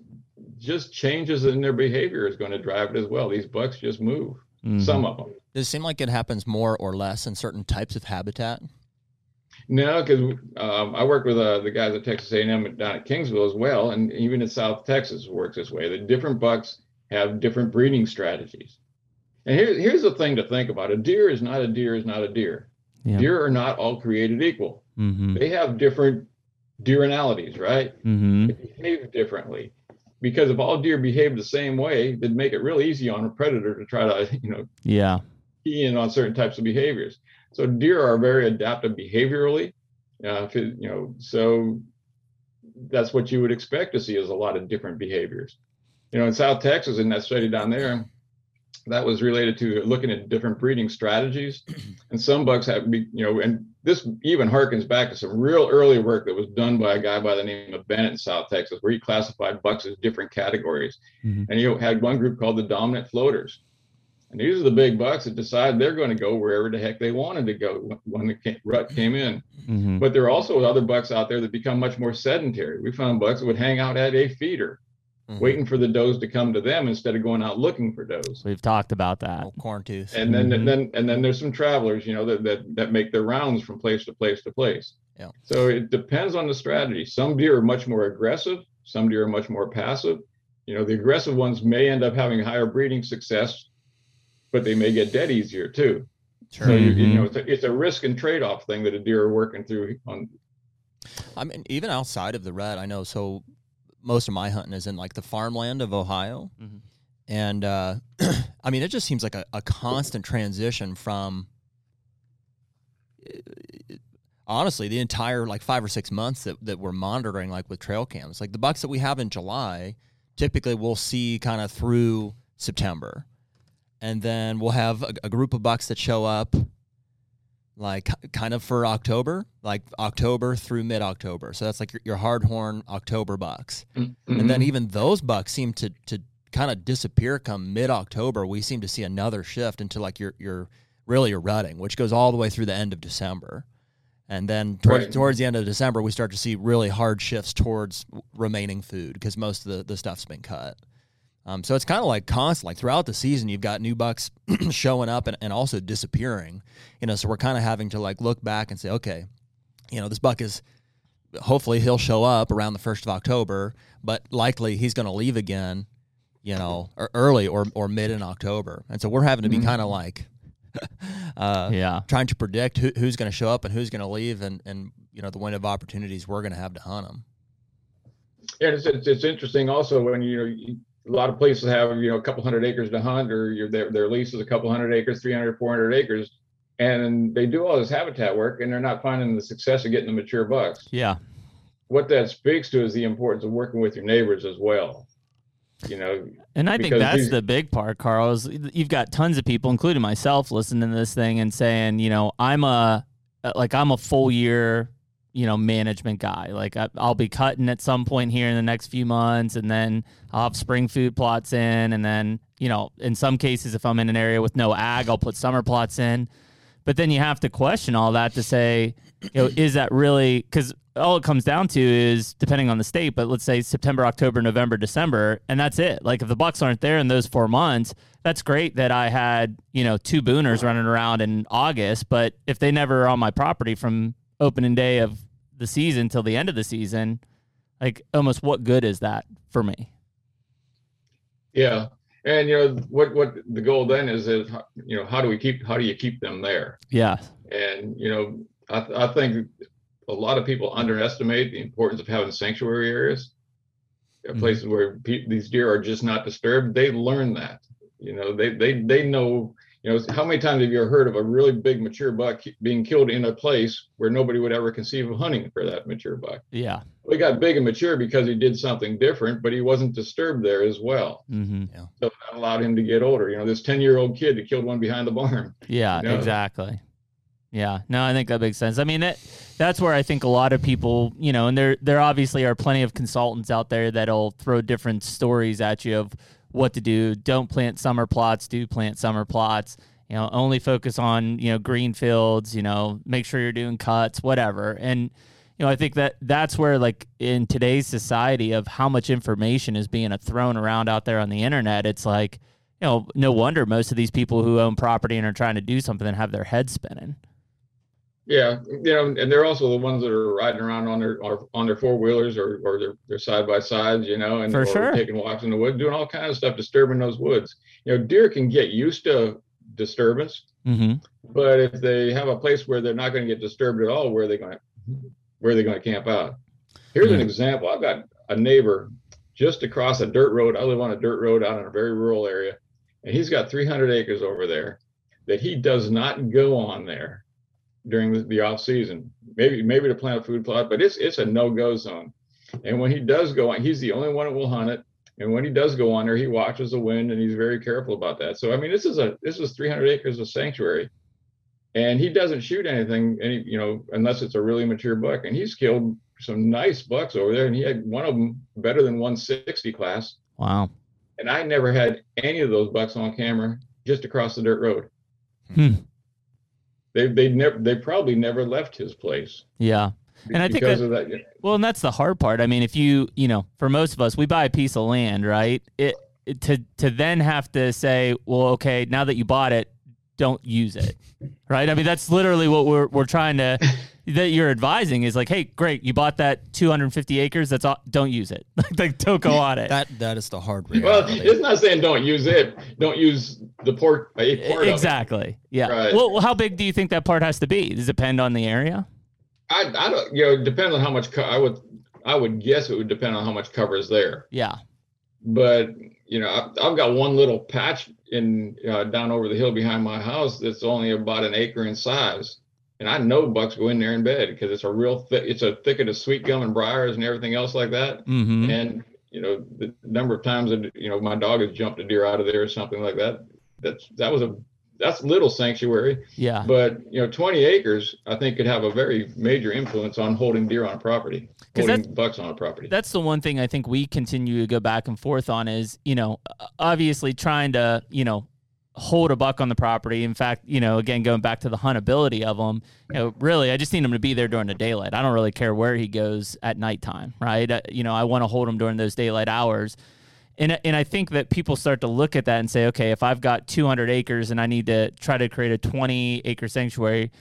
just changes in their behavior is going to drive it as well. These bucks just move. Mm-hmm. Some of them. Does it seem like it happens more or less in certain types of habitat? No, because um, I work with uh, the guys at Texas A and M down at Kingsville as well, and even in South Texas it works this way. The different bucks have different breeding strategies. And here, here's the thing to think about. A deer is not a deer is not a deer. Yeah. Deer are not all created equal. Mm-hmm. They have different deerinalities, right? Mm-hmm. They behave differently. Because if all deer behave the same way, it'd make it real easy on a predator to try to, you know, yeah, key in on certain types of behaviors. So deer are very adaptive behaviorally. Uh, if it, you know, so that's what you would expect to see is a lot of different behaviors. You know, in South Texas, in that study down there, that was related to looking at different breeding strategies. And some bucks have, you know, and this even harkens back to some real early work that was done by a guy by the name of Bennett in South Texas, where he classified bucks as different categories. Mm-hmm. And he had one group called the dominant floaters. And these are the big bucks that decide they're going to go wherever the heck they wanted to go when the rut came in. Mm-hmm. But there are also other bucks out there that become much more sedentary. We found bucks that would hang out at a feeder. mm-hmm. waiting for the does to come to them instead of going out looking for does. We've talked about that. Oh, corn tooth. And then, mm-hmm. and then, and then there's some travelers, you know, that, that, that make their rounds from place to place to place. Yeah. So it depends on the strategy. Some deer are much more aggressive. Some deer are much more passive. You know, the aggressive ones may end up having higher breeding success, but they may get dead easier too. Sure. So, you, you know, it's a, it's a risk and trade-off thing that a deer are working through on. I mean, even outside of the rut, I know. So most of my hunting is in like the farmland of Ohio. Mm-hmm. And, uh, I mean, it just seems like a, a constant transition from, honestly, the entire like five or six months that, that we're monitoring, like with trail cams, like the bucks that we have in July, typically we'll see kind of through September. And then we'll have a, a group of bucks that show up like kind of for October, like October through mid-October. So that's like your, your hard horn October bucks. Mm-hmm. And then even those bucks seem to, to kind of disappear come mid-October. We seem to see another shift into like your, your really your rutting, which goes all the way through the end of December. And then towards, right. towards the end of December, we start to see really hard shifts towards remaining food because most of the, the stuff's been cut. Um, so it's kind of like constant, like throughout the season, you've got new bucks showing up and, and also disappearing, you know, so we're kind of having to like look back and say, okay, you know, this buck is, hopefully he'll show up around the first of October, but likely he's going to leave again, you know, or early or, or mid in October. And so we're having to be mm-hmm. kind of like, uh, yeah, trying to predict who, who's going to show up and who's going to leave and, and, you know, the window of opportunities we're going to have to hunt them. Yeah. It's, it's, it's interesting also when you know, you, a lot of places have, you know, a couple hundred acres to hunt, or your, their, their lease is a couple hundred acres, three hundred, four hundred acres, and they do all this habitat work, and they're not finding the success of getting the mature bucks. Yeah. What that speaks to is the importance of working with your neighbors as well, you know. And I think that's the big part, Carl, is you've got tons of people, including myself, listening to this thing and saying, you know, I'm a, like, I'm a full year, you know, management guy. Like I, I'll be cutting at some point here in the next few months, and then I'll have spring food plots in. And then, you know, in some cases, if I'm in an area with no ag, I'll put summer plots in. But then you have to question all that to say, you know, is that really, because all it comes down to is depending on the state, but let's say September, October, November, December, and that's it. Like if the bucks aren't there in those four months, that's great that I had, you know, two booners running around in August, but if they never are on my property from opening day of the season till the end of the season, like almost what good is that for me? Yeah. And you know, what, what the goal then is, is, you know, how do we keep, how do you keep them there? Yeah. And, you know, I, I think a lot of people underestimate the importance of having sanctuary areas, mm-hmm. places where pe- these deer are just not disturbed. They learn that, you know, they, they, they know, you know, how many times have you heard of a really big mature buck being killed in a place where nobody would ever conceive of hunting for that mature buck? Yeah. Well, he got big and mature because he did something different, but he wasn't disturbed there as well. Mm-hmm. Yeah. So that allowed him to get older. You know, this ten-year-old kid that killed one behind the barn. Yeah, you know? Exactly. Yeah. No, I think that makes sense. I mean, that that's where I think a lot of people, you know, and there there obviously are plenty of consultants out there that'll throw different stories at you of what to do. Don't plant summer plots, do plant summer plots, you know, only focus on, you know, green fields, you know, make sure you're doing cuts, whatever. And, you know, I think that that's where, like, in today's society of how much information is being thrown around out there on the internet, it's like, you know, no wonder most of these people who own property and are trying to do something and have their heads spinning. Yeah. You know, and they're also the ones that are riding around on their, on their four wheelers or, or their, their side by sides, you know, and or sure. taking walks in the woods, doing all kinds of stuff, disturbing those woods. You know, deer can get used to disturbance, mm-hmm. but if they have a place where they're not going to get disturbed at all, where are they going to, where are they going to camp out? Here's mm-hmm. an example. I've got a neighbor just across a dirt road. I live on a dirt road out in a very rural area, and he's got three hundred acres over there that he does not go on there during the, the off season, maybe maybe to plant a food plot, but it's it's a no-go zone. And when he does go on, he's the only one that will hunt it. And when he does go on there, he watches the wind and he's very careful about that. So I mean, this is a this is three hundred acres of sanctuary, and he doesn't shoot anything, any you know, unless it's a really mature buck. And he's killed some nice bucks over there, and he had one of them better than one sixty class. Wow! And I never had any of those bucks on camera just across the dirt road. Hmm. They they never they probably never left his place. Yeah, And I think that, that, yeah. Well, and that's the hard part. I mean, if you, you know, for most of us, we buy a piece of land, right? It, it to to then have to say, well, okay, now that you bought it, don't use it, right? I mean, that's literally what we're we're trying to that you're advising is like, hey, great, you bought that two hundred fifty acres. That's all, don't use it. Like, don't go on it. That that is the hard reality. Well, it's not saying don't use it. Don't use the part. A part exactly. Of it. Yeah. Right. Well, how big do you think that part has to be? Does it depend on the area? I, I don't, you know, depends on how much co- I would, I would guess it would depend on how much cover is there. Yeah. But, you know, I've, I've got one little patch in uh, down over the hill behind my house that's only about an acre in size. And I know bucks go in there in bed because it's a real thick, it's a thicket of sweet gum and briars and everything else like that. Mm-hmm. And, you know, the number of times that, you know, my dog has jumped a deer out of there or something like that. That's, that was a, that's little sanctuary. Yeah. But, you know, twenty acres, I think, could have a very major influence on holding deer on a property, holding bucks on a property. That's the one thing I think we continue to go back and forth on is, you know, obviously trying to, you know, hold a buck on the property. In fact, you know, again, going back to the huntability of them, you know, really, I just need him to be there during the daylight. I don't really care where he goes at nighttime, right? I, you know, I want to hold him during those daylight hours. And and I think that people start to look at that and say, okay, if I've got two hundred acres and I need to try to create a twenty acre sanctuary,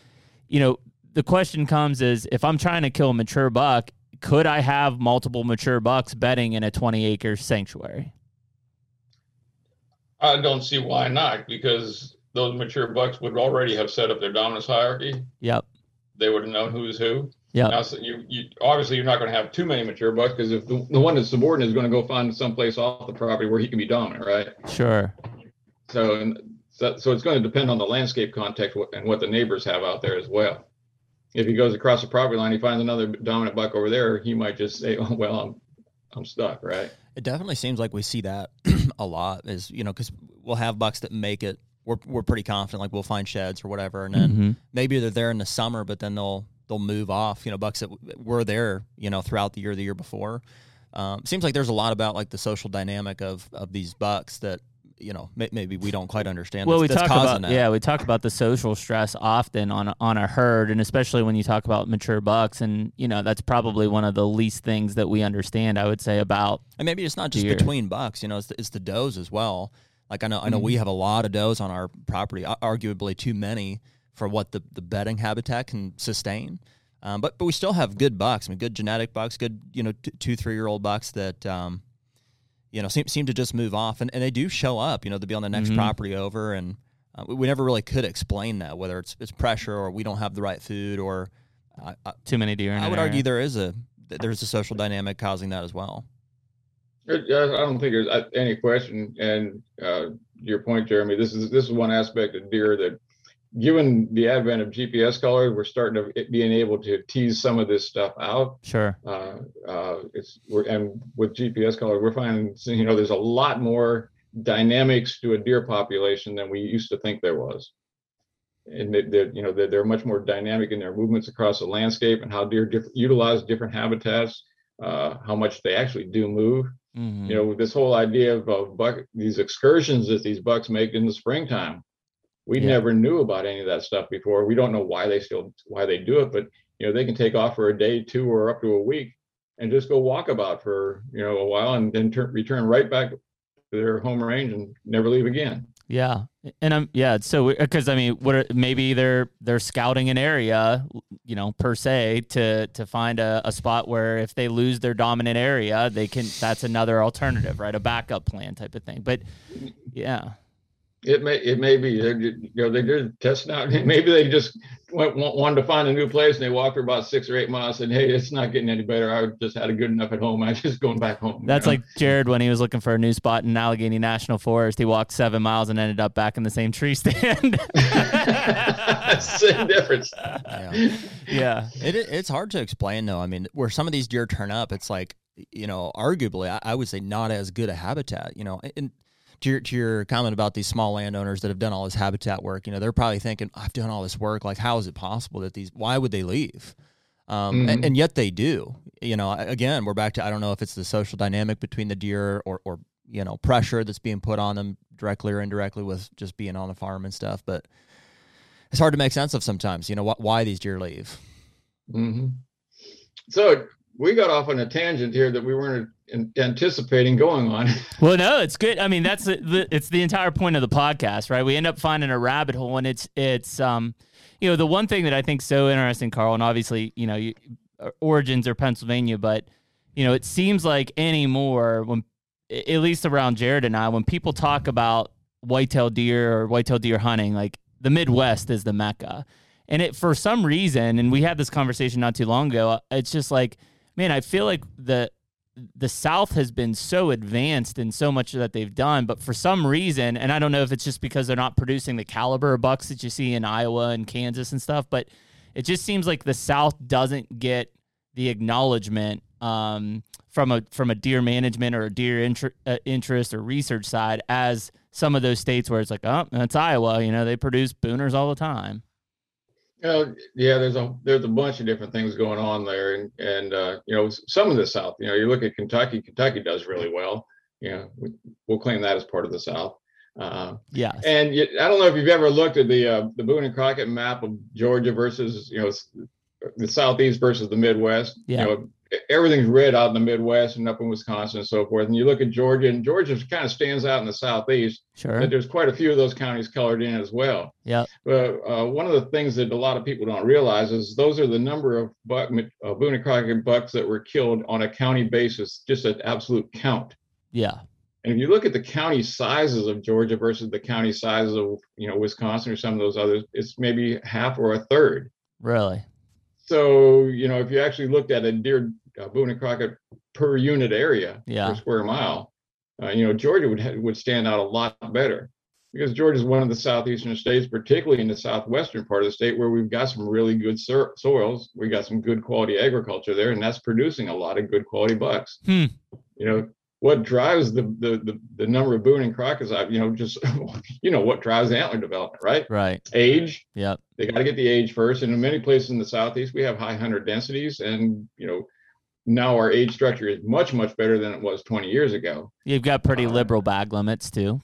you know, the question comes is, if I'm trying to kill a mature buck, could I have multiple mature bucks bedding in a twenty acre sanctuary? I don't see why not, because those mature bucks would already have set up their dominance hierarchy. Yep. They would have known who's who. Yeah. So you, you obviously you're not going to have too many mature bucks, because if the, the one that's subordinate is going to go find someplace off the property where he can be dominant, right? Sure. So and so, so it's going to depend on the landscape context and what the neighbors have out there as well. If he goes across the property line, he finds another dominant buck over there, he might just say, oh, "Well, I'm I'm stuck," right? It definitely seems like we see that a lot, is, you know, because we'll have bucks that make it. We're we're pretty confident, like we'll find sheds or whatever, and then mm-hmm. maybe they're there in the summer, but then they'll. They'll move off, you know, bucks that were there, you know, throughout the year, the year before. Um, seems like there's a lot about like the social dynamic of, of these bucks that, you know, may, maybe we don't quite understand. Well, that's, we that's talk about, that. yeah, we talk about the social stress often on, on a herd. And especially when you talk about mature bucks, and, you know, that's probably one of the least things that we understand, I would say, about. And maybe it's not just deer. Between bucks, you know, it's the, it's the does as well. Like I know, I know mm-hmm. we have a lot of does on our property, arguably too many for what the, the bedding habitat can sustain. Um, but, but we still have good bucks. I mean, good genetic bucks, good, you know, t- two, three-year-old bucks that, um, you know, seem, seem to just move off. And, and they do show up, you know, they'll be on the next mm-hmm. property over. And uh, we, we never really could explain that, whether it's it's pressure or we don't have the right food or... Uh, Too many deer. I would area. argue there is a there's a social dynamic causing that as well. I don't think there's any question. And uh, your point, Jeremy, this is this is one aspect of deer that, given the advent of G P S collars, we're starting to being able to tease some of this stuff out. Sure. Uh, uh, it's we're, and with G P S collars, we're finding, you know, there's a lot more dynamics to a deer population than we used to think there was. And they, they, you know, they're, they're much more dynamic in their movements across the landscape and how deer diff- utilize different habitats, uh, how much they actually do move. Mm-hmm. You know, this whole idea of, of buck, these excursions that these bucks make in the springtime. We yeah. never knew about any of that stuff before. We don't know why they still why they do it, but you know, they can take off for a day, two, or up to a week, and just go walk about for, you know, a while, and then turn, return right back to their home range and never leave again. Yeah, and I'm yeah. So because I mean, what are, maybe they're they're scouting an area, you know, per se to to find a, a spot where if they lose their dominant area, they can. That's another alternative, right? A backup plan type of thing. But yeah. It may, it may be, you know, they did testing out. Maybe they just went, wanted to find a new place, and they walked for about six or eight miles and, hey, it's not getting any better. I just had a good enough at home. I'm just going back home. That's you know? Like Jared, when he was looking for a new spot in Allegheny National Forest, he walked seven miles and ended up back in the same tree stand. Same difference. Yeah. yeah. It, it's hard to explain though. I mean, where some of these deer turn up, it's like, you know, arguably I, I would say not as good a habitat, you know, and, To your, to your comment about these small landowners that have done all this habitat work, you know, they're probably thinking, I've done all this work. Like, how is it possible that these, why would they leave? Um, mm-hmm. and, and yet they do, you know, again, we're back to, I don't know if it's the social dynamic between the deer or, or, you know, pressure that's being put on them directly or indirectly with just being on the farm and stuff. But it's hard to make sense of sometimes, you know, wh- why these deer leave. Mm-hmm. So we got off on a tangent here that we weren't anticipating going on. Well, no, it's good. I mean, that's the, it's the entire point of the podcast, right? We end up finding a rabbit hole, and it's, it's, um, you know, the one thing that I think so interesting, Carl, and obviously, you know, you, origins are Pennsylvania, but, you know, it seems like anymore when, at least around Jared and I, when people talk about whitetail deer or whitetail deer hunting, like the Midwest is the Mecca. And it, for some reason, and we had this conversation not too long ago, it's just like, man, I feel like the, the South has been so advanced in so much that they've done, but for some reason, and I don't know if it's just because they're not producing the caliber of bucks that you see in Iowa and Kansas and stuff, but it just seems like the South doesn't get the acknowledgement um, from a, from a deer management or a deer inter- uh, interest or research side as some of those states where it's like, oh, that's Iowa, you know, they produce booners all the time. Uh, yeah, there's a there's a bunch of different things going on there, and and uh, you know, some of the South. You know, you look at Kentucky. Kentucky does really well. You know, we, we'll claim that as part of the South. Uh, yeah. And you, I don't know if you've ever looked at the uh, the Boone and Crockett map of Georgia versus, you know, the Southeast versus the Midwest. Yeah. You know, everything's red out in the Midwest and up in Wisconsin and so forth. And you look at Georgia, and Georgia kind of stands out in the Southeast. Sure. But there's quite a few of those counties colored in as well. Yeah. But uh, one of the things that a lot of people don't realize is those are the number of buck, uh, Boone and Crockett bucks that were killed on a county basis, just an absolute count. Yeah. And if you look at the county sizes of Georgia versus the county sizes of, you know, Wisconsin or some of those others, it's maybe half or a third. Really? So, you know, if you actually looked at a deer uh, Boone and Crockett per unit area, yeah, per square mile, uh, you know, Georgia would ha- would stand out a lot better, because Georgia is one of the southeastern states, particularly in the southwestern part of the state, where we've got some really good sur- soils. We got some good quality agriculture there, and that's producing a lot of good quality bucks. Hmm. You know, what drives the, the the the number of Boone and Crockett's, you know, just, you know, what drives the antler development, right? Right. Age. Yeah. They got to get the age first. And in many places in the Southeast, we have high hunter densities. And, you know, now our age structure is much, much better than it was twenty years ago. You've got pretty uh, liberal bag limits too.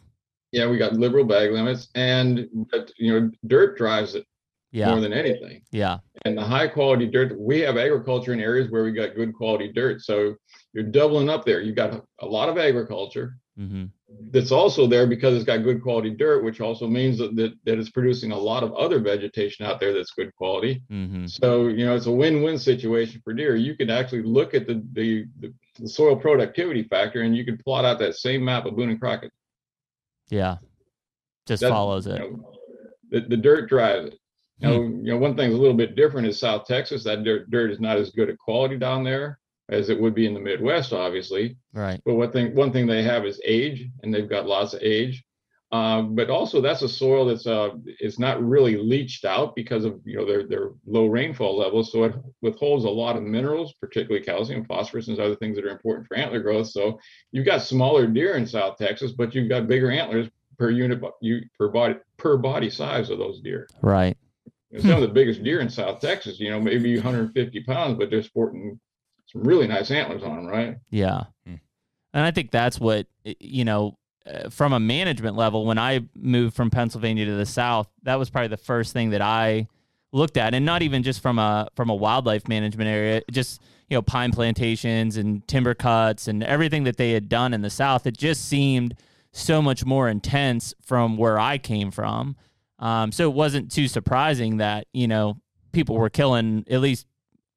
Yeah, we got liberal bag limits. And, but, you know, dirt drives it. Yeah. More than anything. Yeah. And the high quality dirt, we have agriculture in areas where we got good quality dirt. So you're doubling up there. You've got a lot of agriculture, mm-hmm, that's also there because it's got good quality dirt, which also means that, that, that it's producing a lot of other vegetation out there that's good quality. Mm-hmm. So, you know, it's a win-win situation for deer. You could actually look at the, the, the soil productivity factor, and you could plot out that same map of Boone and Crockett. Yeah. Just that follows it. You know, the, the dirt drives it. You know, you know, one thing's a little bit different is South Texas. That dirt, dirt is not as good a quality down there as it would be in the Midwest, obviously. Right. But one thing, one thing they have is age, and they've got lots of age. Um, but also, that's a soil that's uh, it's not really leached out because of, you know, their their low rainfall levels. So it withholds a lot of minerals, particularly calcium, phosphorus, and other things that are important for antler growth. So you've got smaller deer in South Texas, but you've got bigger antlers per unit, you per body per body size of those deer. Right. Some of the biggest deer in South Texas, you know, maybe one hundred fifty pounds, but they're sporting some really nice antlers on them, right? Yeah. And I think that's what, you know, from a management level, when I moved from Pennsylvania to the South, that was probably the first thing that I looked at. And not even just from a, from a wildlife management area, just, you know, pine plantations and timber cuts and everything that they had done in the South. It just seemed so much more intense from where I came from. Um, so it wasn't too surprising that, you know, people were killing at least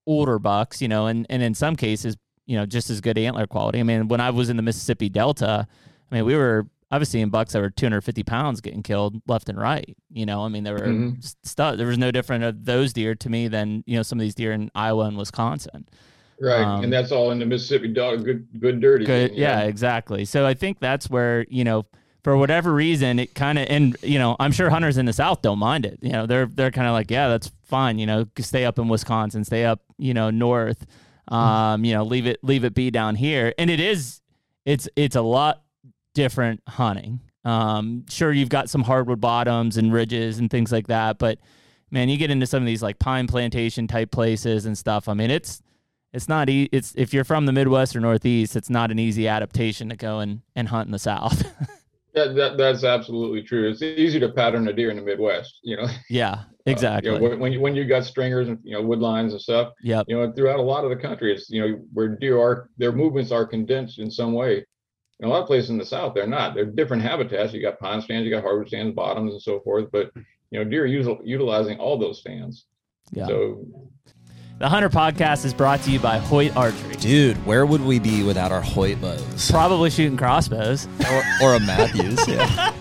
older bucks, you know, and, and in some cases, you know, just as good antler quality. I mean, when I was in the Mississippi Delta, I mean, we were, I was seeing bucks that were two hundred fifty pounds getting killed left and right. You know, I mean, there were mm-hmm. stuff, there was no different of those deer to me than, you know, some of these deer in Iowa and Wisconsin. Right. Um, and that's all in the Mississippi Delta, good, good, dirty. Good, thing, yeah, know? Exactly. So I think that's where, you know, for whatever reason, it kind of, and, you know, I'm sure hunters in the South don't mind it. You know, they're, they're kind of like, yeah, that's fine. You know, stay up in Wisconsin, stay up, you know, north, um, you know, leave it, leave it be down here. And it is, it's, it's a lot different hunting. Um, sure, you've got some hardwood bottoms and ridges and things like that, but man, you get into some of these like pine plantation type places and stuff. I mean, it's, it's not, e- it's, if you're from the Midwest or Northeast, it's not an easy adaptation to go and, and hunt in the South. That, that that's absolutely true. It's easy to pattern a deer in the Midwest, you know. Yeah, exactly. Uh, you know, when you when you got stringers and you know wood lines and stuff. Yeah. You know, throughout a lot of the country, it's you know where deer are, their movements are condensed in some way. In a lot of places in the South, they're not. They're different habitats. You got pond stands, you got hardwood stands, bottoms, and so forth. But you know, deer usually utilizing all those stands. Yeah. So. The Hunter Podcast is brought to you by Hoyt Archery. Dude, where would we be without our Hoyt bows? Probably shooting crossbows. Or, or a Matthews, yeah.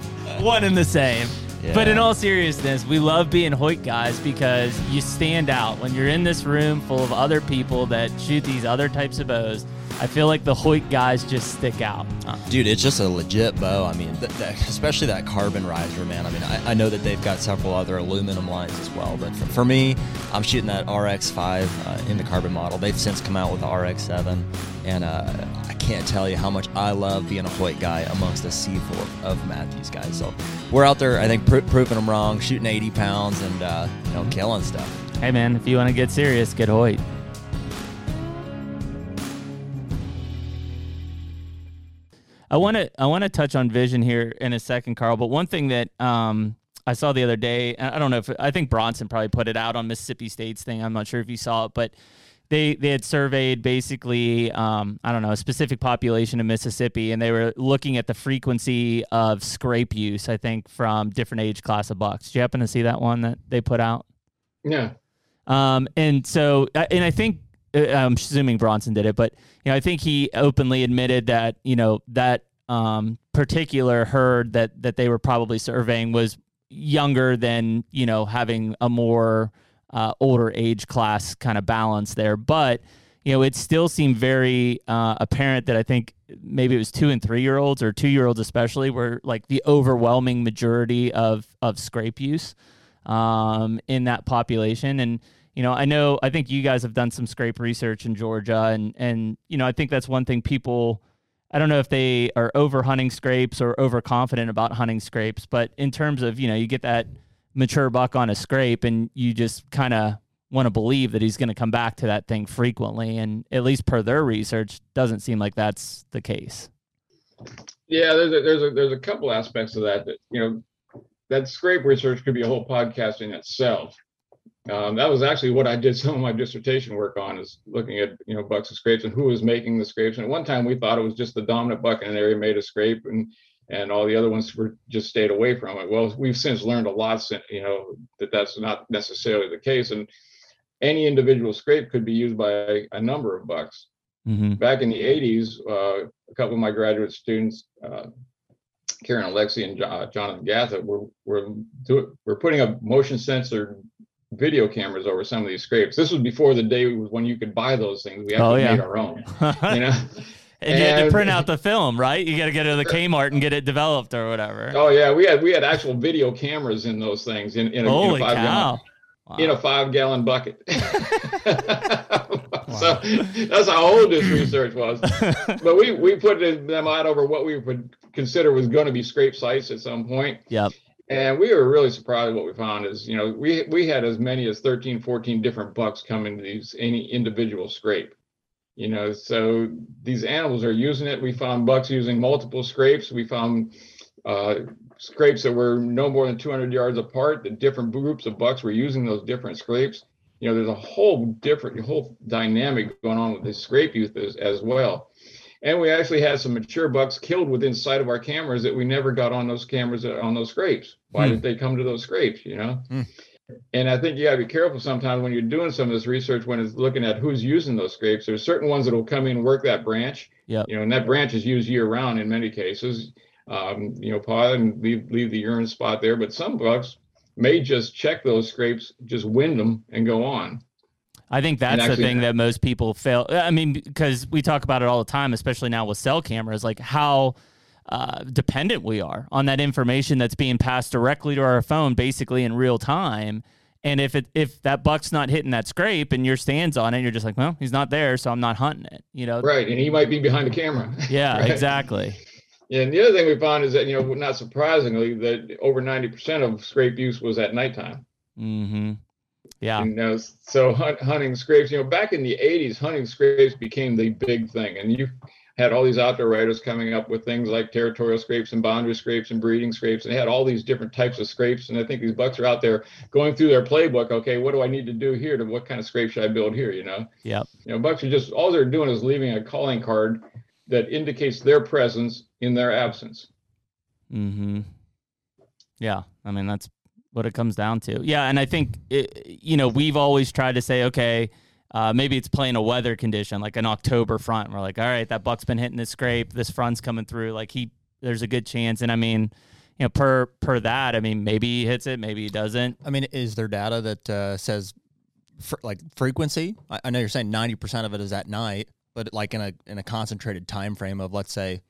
One and the same. Yeah. But in all seriousness, we love being Hoyt guys because you stand out. When you're in this room full of other people that shoot these other types of bows, I feel like the Hoyt guys just stick out. Dude, it's just a legit bow. I mean, th- th- especially that carbon riser, man. I mean, I-, I know that they've got several other aluminum lines as well, but for, for me, I'm shooting that R X five uh, in the carbon model. They've since come out with the R X seven, and uh, I can't tell you how much I love being a Hoyt guy amongst a sea of, of Matthews guys. So we're out there, I think, pr- proving them wrong, shooting eighty pounds and uh, you know, killing stuff. Hey, man, if you want to get serious, get Hoyt. I want to I want to touch on vision here in a second, Carl. But one thing that um, I saw the other day, I don't know if I think Bronson probably put it out on Mississippi State's thing. I'm not sure if you saw it, but they they had surveyed basically um, I don't know a specific population in Mississippi, and they were looking at the frequency of scrape use. I think from different age class of bucks. Did you happen to see that one that they put out? Yeah. Um, and so and I think. I'm assuming Bronson did it, but you know, I think he openly admitted that you know that um, particular herd that that they were probably surveying was younger than you know having a more uh, older age class kind of balance there. But you know, it still seemed very uh, apparent that I think maybe it was two and three year olds or two year olds especially were like the overwhelming majority of of scrape use um, in that population and. You know, I know, I think you guys have done some scrape research in Georgia and, and, you know, I think that's one thing people, I don't know if they are over hunting scrapes or overconfident about hunting scrapes, but in terms of, you know, you get that mature buck on a scrape and you just kind of want to believe that he's going to come back to that thing frequently. And at least per their research, doesn't seem like that's the case. Yeah, there's a, there's a, there's a couple aspects of that, that, you know, that scrape research could be a whole podcast in itself. Um, that was actually what I did some of my dissertation work on is looking at, you know, bucks and scrapes and who was making the scrapes. And at one time we thought it was just the dominant buck in an area made a scrape and, and all the other ones were just stayed away from it. Well, we've since learned a lot, you know, that that's not necessarily the case. And any individual scrape could be used by a, a number of bucks. Mm-hmm. Back in the eighties, uh, a couple of my graduate students, uh, Karen Alexi and John, Jonathan Gath, were, were, do, were putting a motion sensor video cameras over some of these scrapes. This was before the day when you could buy those things. We actually oh, yeah. made our own, you know. And, and you had to print out the film, right? You got to go to the Kmart and get it developed or whatever. Oh yeah, we had we had actual video cameras in those things in in a, Holy in a five cow. gallon, wow. in a five gallon bucket. Wow. So that's how old this research was. But we we put them out over what we would consider was going to be scrape sites at some point. Yep. And we were really surprised what we found is, you know, we we had as many as thirteen, fourteen different bucks come into these, any individual scrape, you know, so these animals are using it. We found bucks using multiple scrapes. We found uh, scrapes that were no more than two hundred yards apart. The different groups of bucks were using those different scrapes. You know, there's a whole different, whole dynamic going on with the scrape youth as, as well. And we actually had some mature bucks killed within sight of our cameras that we never got on those cameras on those scrapes. Why mm. did they come to those scrapes, you know? Mm. And I think you got to be careful sometimes when you're doing some of this research, when it's looking at who's using those scrapes. There's certain ones that will come in and work that branch, yep. you know, and that branch is used year round in many cases, um, you know, paw and leave, leave the urine spot there. But some bucks may just check those scrapes, just wind them and go on. I think that's actually, the thing that most people fail. I mean, because we talk about it all the time, especially now with cell cameras, like how uh, dependent we are on that information that's being passed directly to our phone, basically in real time. And if it, if that buck's not hitting that scrape and your stand's on it, you're just like, well, he's not there, so I'm not hunting it, you know? Right, and he might be behind the camera. Yeah, right? Exactly. And the other thing we found is that, you know, not surprisingly, that over ninety percent of scrape use was at nighttime. Mm-hmm. Yeah. You know, so hunt, hunting scrapes, you know, back in the eighties, hunting scrapes became the big thing. And you, had all these outdoor writers coming up with things like territorial scrapes and boundary scrapes and breeding scrapes, and had all these different types of scrapes. And I think these bucks are out there going through their playbook. Okay, what do I need to do here? To what kind of scrape should I build here? You know? Yeah. You know, bucks are just, all they're doing is leaving a calling card that indicates their presence in their absence. Mm-hmm. Yeah. I mean, that's what it comes down to. Yeah. And I think, it, you know, we've always tried to say, okay, Uh, maybe it's playing a weather condition, like an October front. And we're like, all right, that buck's been hitting this scrape. This front's coming through. Like he, there's a good chance. And I mean, you know, per per that, I mean, maybe he hits it, maybe he doesn't. I mean, is there data that uh, says, fr- like frequency? I, I know you're saying ninety percent of it is at night, but like in a in a concentrated time frame of, let's say,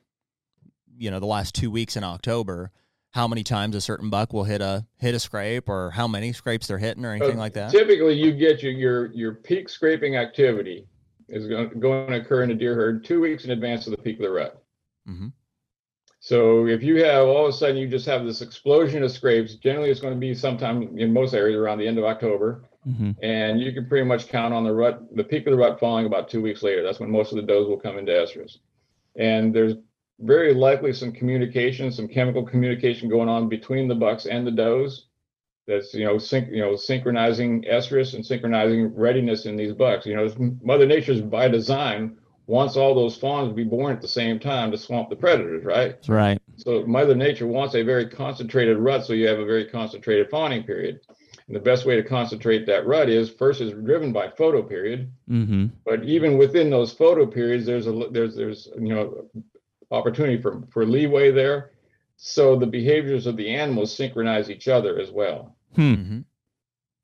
you know, the last two weeks in October. How many times a certain buck will hit a hit a scrape, or how many scrapes they're hitting, or anything so like that? Typically, you get your your, your peak scraping activity is going to, going to occur in a deer herd two weeks in advance of the peak of the rut. Mm-hmm. So if you have all of a sudden you just have this explosion of scrapes, generally it's going to be sometime in most areas around the end of October, mm-hmm. and you can pretty much count on the rut, the peak of the rut falling about two weeks later. That's when most of the does will come into estrus, and there's very likely some communication, some chemical communication going on between the bucks and the does. That's, you know, sync, you know, synchronizing estrus and synchronizing readiness in these bucks. You know, Mother Nature's by design wants all those fawns to be born at the same time to swamp the predators, right? Right. So Mother Nature wants a very concentrated rut, so you have a very concentrated fawning period. And the best way to concentrate that rut is first is driven by photo period, mm-hmm. but even within those photo periods, there's a there's there's you know. opportunity for, for leeway there. So the behaviors of the animals synchronize each other as well. Hmm.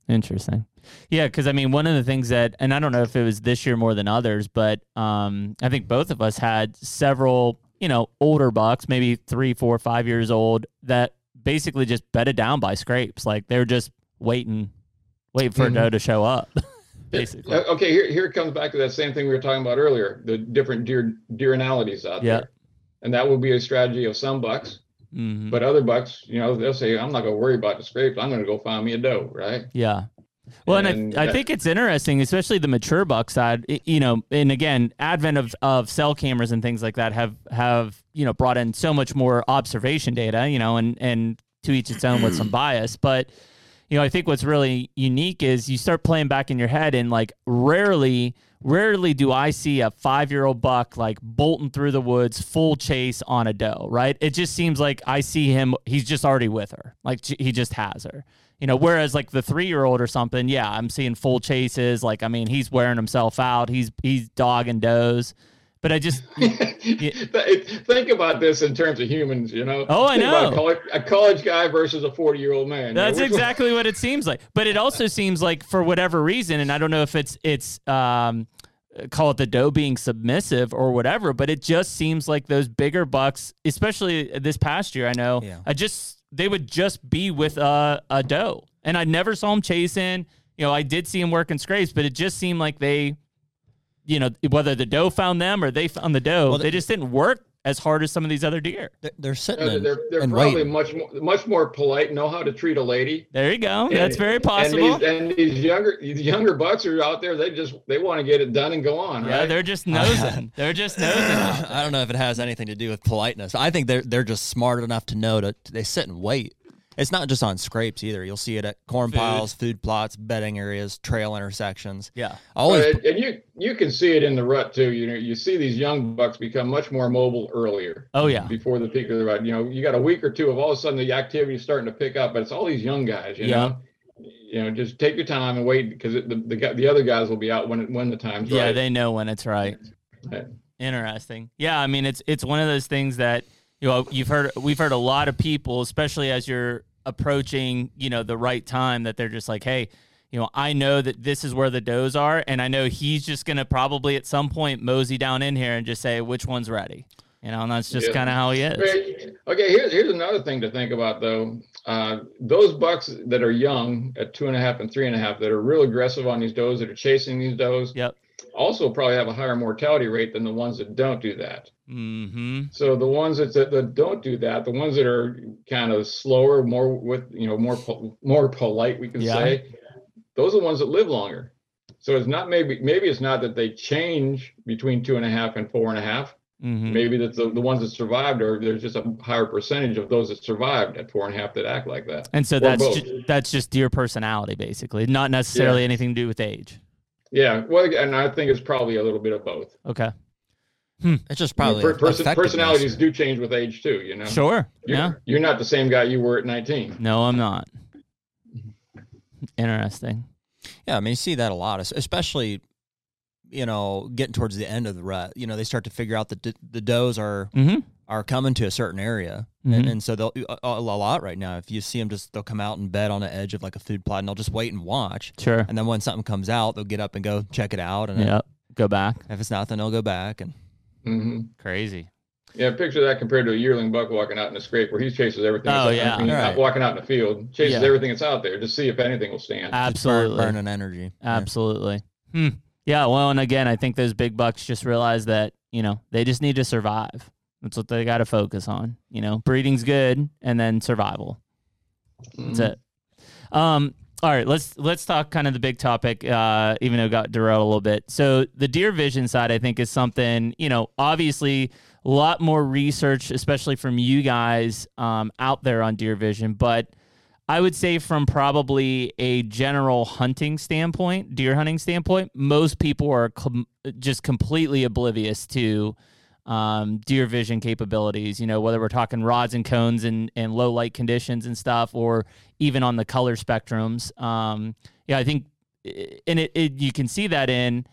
Interesting. Yeah. Cause I mean, one of the things that, and I don't know if it was this year more than others, but um, I think both of us had several, you know, older bucks, maybe three, four, five years old that basically just bedded down by scrapes. Like they're just waiting, waiting for mm-hmm. a doe to show up. Basically. Okay. Here, here comes back to that same thing we were talking about earlier, the different deer, deerinalities out yeah. there. And that will be a strategy of some bucks, mm-hmm. but other bucks, you know, they'll say, I'm not going to worry about the scrape. I'm going to go find me a doe, right? Yeah. Well, and, and I, I think it's interesting, especially the mature buck side, you know, and again, advent of, of cell cameras and things like that have, have, you know, brought in so much more observation data, you know, and, and to each its own with some bias. But, you know, I think what's really unique is you start playing back in your head and like rarely... Rarely do I see a five-year-old buck like bolting through the woods, full chase on a doe, right? It just seems like I see him, he's just already with her. Like he just has her, you know, whereas like the three-year-old or something, yeah, I'm seeing full chases. Like, I mean, he's wearing himself out. He's, he's dogging does. But I just yeah. think about this in terms of humans, you know. Oh, I think know. A college, a college guy versus a forty-year-old man. That's you know? exactly what it seems like. But it also seems like, for whatever reason, and I don't know if it's it's um, call it the doe being submissive or whatever. But it just seems like those bigger bucks, especially this past year, I know. Yeah. I just they would just be with a a doe, and I never saw him chasing. You know, I did see him working scrapes, but it just seemed like they. You know, whether the doe found them or they found the doe, well, they, they just didn't work as hard as some of these other deer. They're sitting there. They're, they're and probably waiting. much more, much more polite, know how to treat a lady. There you go. And, That's very possible. And these, and these younger these younger bucks are out there. They just they want to get it done and go on. Yeah, right? they're just nosing. they're just nosing. I don't know if it has anything to do with politeness. I think they're they're just smart enough to know that they sit and wait. It's not just on scrapes either. You'll see it at corn food. piles, food plots, bedding areas, trail intersections. Yeah, always. But, and you you can see it in the rut too. You know, you see these young bucks become much more mobile earlier. Oh yeah. Before the peak of the rut, you know, you got a week or two of all of a sudden the activity is starting to pick up, but it's all these young guys. You yeah. know, you know, just take your time and wait because the, the the other guys will be out when when the time's yeah, right. Yeah, they know when it's right. right. Interesting. Yeah, I mean, it's it's one of those things that. You know, you've heard we've heard a lot of people, especially as you're approaching, you know, the right time, that they're just like, hey, you know, I know that this is where the does are, and I know he's just gonna probably at some point mosey down in here and just say which one's ready, you know, and that's just yeah. kind of how he is. Okay, here's here's another thing to think about though. Uh, those bucks that are young at two and a half and three and a half that are real aggressive on these does that are chasing these does. Yep. Also probably have a higher mortality rate than the ones that don't do that. Mm-hmm. So the ones that, that, that don't do that, the ones that are kind of slower, more with, you know, more, po- more polite, we can yeah. say, those are the ones that live longer. So it's not maybe, maybe it's not that they change between two and a half and four and a half, Mm-hmm. Maybe that's the, the ones that survived, or there's just a higher percentage of those that survived at four and a half that act like that. And so or that's ju- that's just deer personality, basically, not necessarily yeah. anything to do with age. Yeah, well, and I think it's probably a little bit of both. Okay. Hmm. It's just probably I mean, per- person- personalities do change with age too, you know. Sure. You're, yeah. You're not the same guy you were at nineteen. No, I'm not. Interesting. Yeah, I mean, you see that a lot, especially, you know, getting towards the end of the rut. You know, they start to figure out that d- the does are mm-hmm. are coming to a certain area, mm-hmm. and, and so they'll a, a lot right now. If you see them, just they'll come out and bed on the edge of like a food plot, and they'll just wait and watch. Sure. And then when something comes out, they'll get up and go check it out, and yeah, go back. If it's nothing, they'll go back. And mm-hmm. crazy. Yeah, picture that compared to a yearling buck walking out in a scrape where he chases everything. Oh, that's yeah. Right. Walking out in the field, chases yeah. everything that's out there to see if anything will stand. Absolutely. Burn, burning energy. Absolutely. Yeah. Hmm. Yeah, well, and again, I think those big bucks just realize that, you know, they just need to survive. That's what they got to focus on. You know, breeding's good, and then survival. Mm. That's it. Um, all right, let's let's talk kind of the big topic, uh, even though it got derailed a little bit. So the deer vision side, I think, is something, you know, obviously – a lot more research, especially from you guys um, out there on deer vision. But I would say from probably a general hunting standpoint, deer hunting standpoint, most people are com- just completely oblivious to um, deer vision capabilities, you know, whether we're talking rods and cones and, and low light conditions and stuff, or even on the color spectrums. Um, yeah, I think, and it, it you can see that in...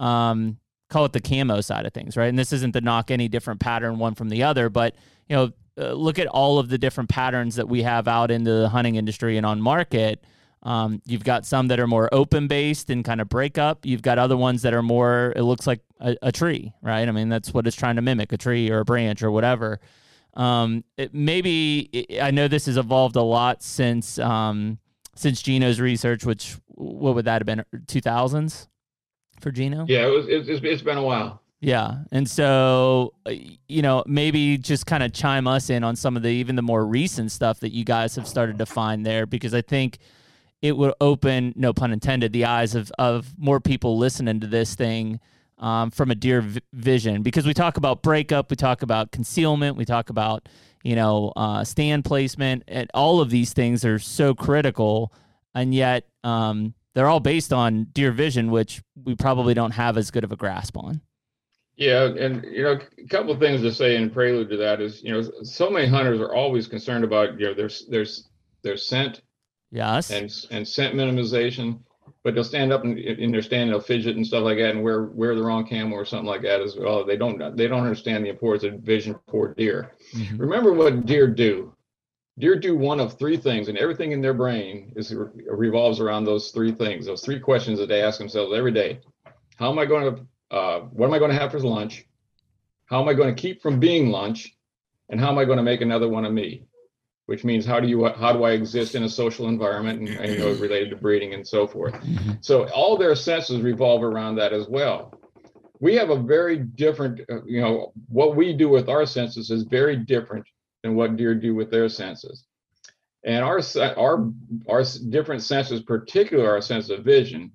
Um, call it the camo side of things, right? And this isn't to knock any different pattern one from the other, but you know, uh, look at all of the different patterns that we have out in the hunting industry and on market. Um, you've got some that are more open based and kind of break up. You've got other ones that are more, it looks like a, a tree, right? I mean, that's what it's trying to mimic, a tree or a branch or whatever. Um, it, maybe it, I know this has evolved a lot since, um, since Gino's research, which what would that have been? two thousands? For Gino? Yeah, it was, it's, it's been a while. Yeah. And so, you know, maybe just kind of chime us in on some of the, even the more recent stuff that you guys have started to find there, because I think it would open, no pun intended, the eyes of, of more people listening to this thing um, from a deer v- vision, because we talk about breakup, we talk about concealment, we talk about, you know, uh, stand placement, and all of these things are so critical. And yet, um, they're all based on deer vision, which we probably don't have as good of a grasp on. Yeah. And, you know, a couple of things to say in prelude to that is, you know, so many hunters are always concerned about, you know, their, their, their scent. Yes. And, and scent minimization, but they'll stand up and in their stand, they'll fidget and stuff like that and wear, wear the wrong camo or something like that as well. They don't, they don't understand the importance of vision for deer. Mm-hmm. Remember what deer do. Deer do one of three things, and everything in their brain is revolves around those three things, those three questions that they ask themselves every day. How am I going to, uh, what am I going to have for lunch? How am I going to keep from being lunch? And how am I going to make another one of me? Which means how do you, how do I exist in a social environment and, and you know, related to breeding and so forth. So all their senses revolve around that as well. We have a very different, uh, you know, what we do with our senses is very different and what deer do with their senses. And our our our different senses, particularly our sense of vision,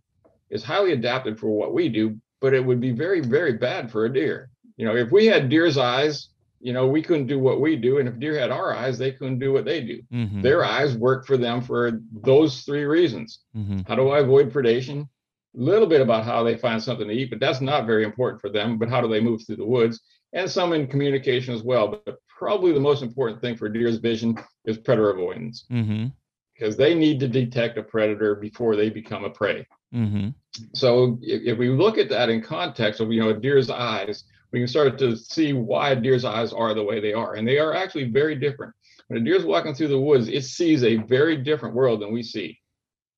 is highly adapted for what we do, but it would be very, very bad for a deer. You know, if we had deer's eyes, you know, we couldn't do what we do. And if deer had our eyes, they couldn't do what they do. Mm-hmm. Their eyes work for them for those three reasons. Mm-hmm. How do I avoid predation? A little bit about how they find something to eat, but that's not very important for them. But how do they move through the woods? And some in communication as well. But probably the most important thing for deer's vision is predator avoidance, mm-hmm. because they need to detect a predator before they become a prey. Mm-hmm. So if, if we look at that in context of, you know, a deer's eyes, we can start to see why deer's eyes are the way they are. And they are actually very different. When a deer's walking through the woods, it sees a very different world than we see.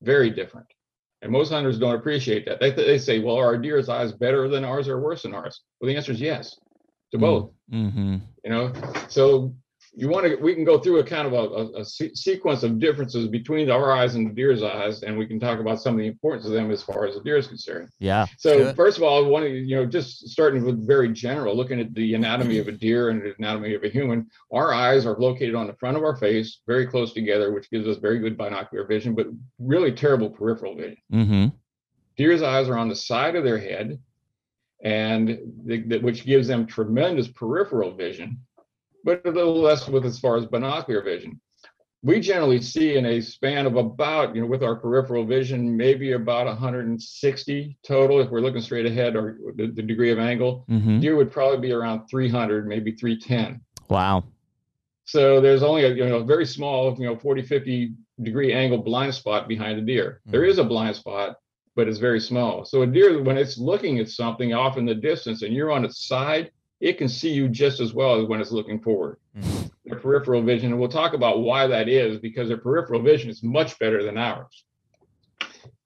Very different. And most hunters don't appreciate that. They, they say, well, are our deer's eyes better than ours or worse than ours? Well, the answer is yes. To both, mm-hmm. you know, so you want to, we can go through a kind of a, a, a se- sequence of differences between our eyes and the deer's eyes. And we can talk about some of the importance of them as far as the deer is concerned. Yeah. So good. First of all, one, you know, just starting with very general, looking at the anatomy of a deer and the anatomy of a human, our eyes are located on the front of our face, very close together, which gives us very good binocular vision, but really terrible peripheral vision. Mm-hmm. Deer's eyes are on the side of their head. and the, the, which gives them tremendous peripheral vision, but a little less with as far as binocular vision. We generally see in a span of about, you know, with our peripheral vision, maybe about one hundred sixty total, if we're looking straight ahead, or the, the degree of angle. Mm-hmm. Deer would probably be around three hundred, maybe three ten. Wow. So there's only a, you know, very small, you know, forty, fifty degree angle blind spot behind a deer. Mm-hmm. There is a blind spot, but it's very small. So a deer, when it's looking at something off in the distance and you're on its side, it can see you just as well as when it's looking forward. Mm-hmm. Their peripheral vision, and we'll talk about why that is, because their peripheral vision is much better than ours.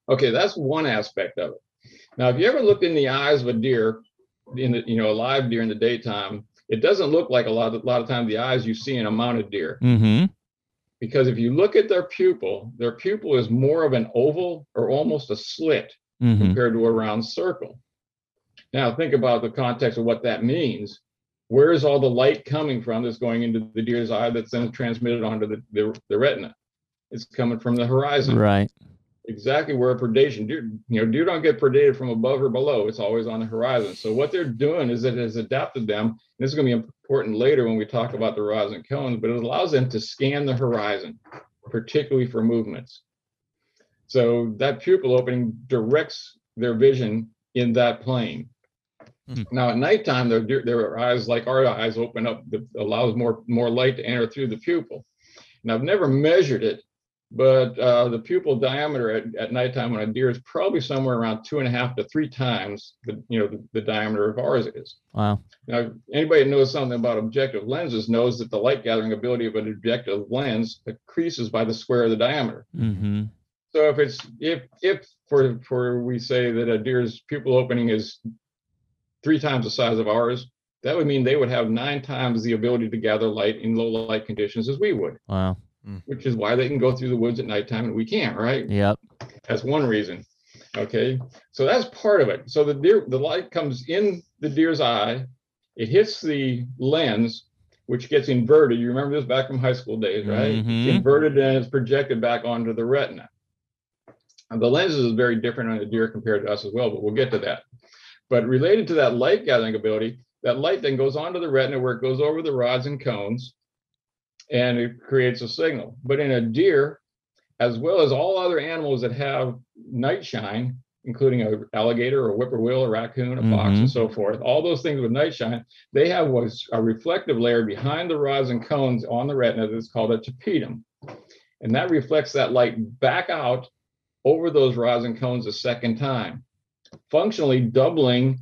Okay, that's one aspect of it. Now, if you ever look in the eyes of a deer, in the, you know, a live deer in the daytime, it doesn't look like a lot of, a lot of time the eyes you see in a mounted deer. Mm-hmm. Because if you look at their pupil, their pupil is more of an oval or almost a slit, mm-hmm, compared to a round circle. Now, think about the context of what that means. Where is all the light coming from that's going into the deer's eye that's then transmitted onto the, the, the retina? It's coming from the horizon. Right. Exactly where a predation, deer, you know, deer don't get predated from above or below. It's always on the horizon. So what they're doing is it has adapted them, and this is going to be important later when we talk about the horizon cones, but it allows them to scan the horizon, particularly for movements. So that pupil opening directs their vision in that plane. Now at nighttime, their, their eyes, like our eyes, open up, that allows more more light to enter through the pupil. And I've never measured it, but uh, the pupil diameter at, at nighttime on a deer is probably somewhere around two and a half to three times the, you know, the, the diameter of ours is. Wow. Now, anybody that knows something about objective lenses knows that the light gathering ability of an objective lens increases by the square of the diameter. Mm-hmm. So if it's if if for for we say that a deer's pupil opening is three times the size of ours, that would mean they would have nine times the ability to gather light in low light conditions as we would. Wow. Mm. Which is why they can go through the woods at nighttime and we can't, right? Yep. That's one reason. Okay. So that's part of it. So the deer, the light comes in the deer's eye, it hits the lens, which gets inverted. You remember this back from high school days, right? Mm-hmm. It's inverted and it's projected back onto the retina. And the lens is very different on the deer compared to us as well, but we'll get to that. But related to that light gathering ability, that light then goes onto the retina where it goes over the rods and cones, and it creates a signal. But in a deer, as well as all other animals that have night shine, including an alligator, a whippoorwill, a raccoon, a mm-hmm. fox, and so forth, all those things with night shine, they have what's a reflective layer behind the rods and cones on the retina that's called a tapetum. And that reflects that light back out over those rods and cones a second time, functionally doubling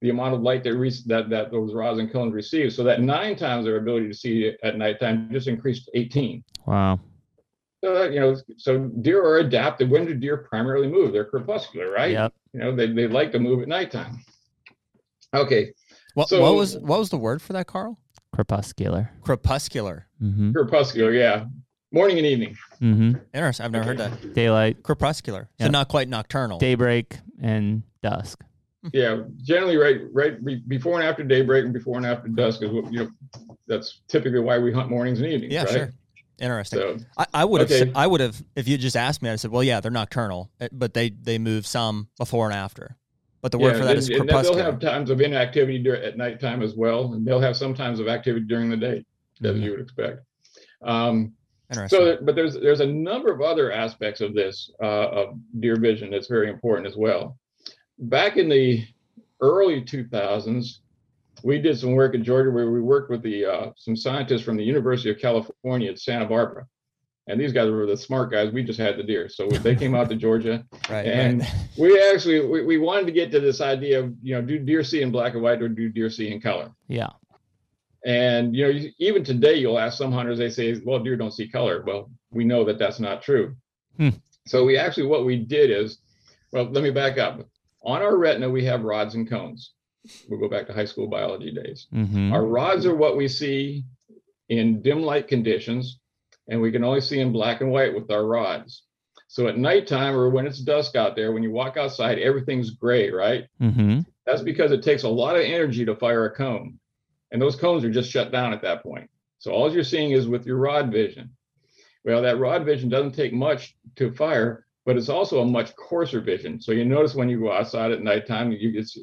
the amount of light that, re- that that those rods and cones receive. So that nine times their ability to see at nighttime just increased to eighteen. Wow. So, you know, so deer are adapted. When do deer primarily move? They're crepuscular, right? Yep. You know, they, they like to move at nighttime. Okay. What, so, what was what was the word for that, Carl? Crepuscular. Crepuscular. Mm-hmm. Crepuscular, yeah. Morning and evening. Mm-hmm. Interesting. I've never okay. heard that. Daylight. Crepuscular. Yep. So not quite nocturnal. Daybreak and dusk. Yeah, generally right right before and after daybreak and before and after dusk is what, you know, that's typically why we hunt mornings and evenings. Yeah, right? Sure. Interesting. So, I, I would have okay. I would have if you just asked me, I said, well, yeah, they're nocturnal, but they, they move some before and after. But the word yeah, for that and, is crepuscular. And they'll have times of inactivity during, at nighttime as well, and they'll have some times of activity during the day, as mm-hmm. you would expect. Um So, but there's there's a number of other aspects of this uh, of deer vision that's very important as well. Back in the early two thousands, we did some work in Georgia where we worked with the uh, some scientists from the University of California at Santa Barbara, and these guys were the smart guys. We just had the deer, so they came out to Georgia, right, and right. we actually we, we wanted to get to this idea of, you know, do deer see in black and white or do deer see in color? Yeah. And, you know, even today, you'll ask some hunters, they say, well, deer don't see color. Well, we know that that's not true. Hmm. So we actually, what we did is, well, let me back up. On our retina, we have rods and cones. We'll go back to high school biology days. Mm-hmm. Our rods are what we see in dim light conditions, and we can only see in black and white with our rods. So at nighttime or when it's dusk out there, when you walk outside, everything's gray, right? Mm-hmm. That's because it takes a lot of energy to fire a cone. And those cones are just shut down at that point. So all you're seeing is with your rod vision. Well, that rod vision doesn't take much to fire, but it's also a much coarser vision. So you notice when you go outside at nighttime, you, it's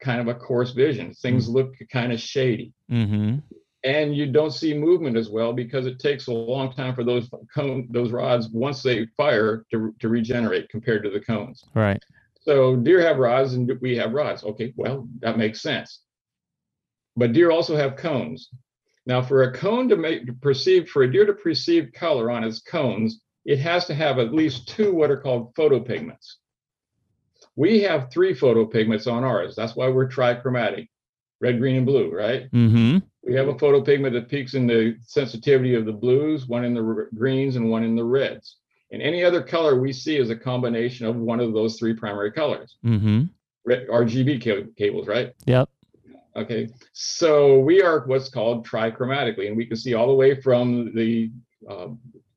kind of a coarse vision. Things look kind of shady. Mm-hmm. And you don't see movement as well because it takes a long time for those cone, those rods, once they fire, to, to regenerate compared to the cones. Right. So deer have rods and we have rods. Okay, well, that makes sense. But deer also have cones. Now, for a cone to make to perceive, for a deer to perceive color on its cones, it has to have at least two what are called photopigments. We have three photopigments on ours. That's why we're trichromatic, red, green, and blue, right? Mm-hmm. We have a photopigment that peaks in the sensitivity of the blues, one in the r- greens, and one in the reds. And any other color we see is a combination of one of those three primary colors. Mm-hmm. Red, R G B ca- cables, right? Yep. Okay, so we are what's called trichromatically, and we can see all the way from the uh,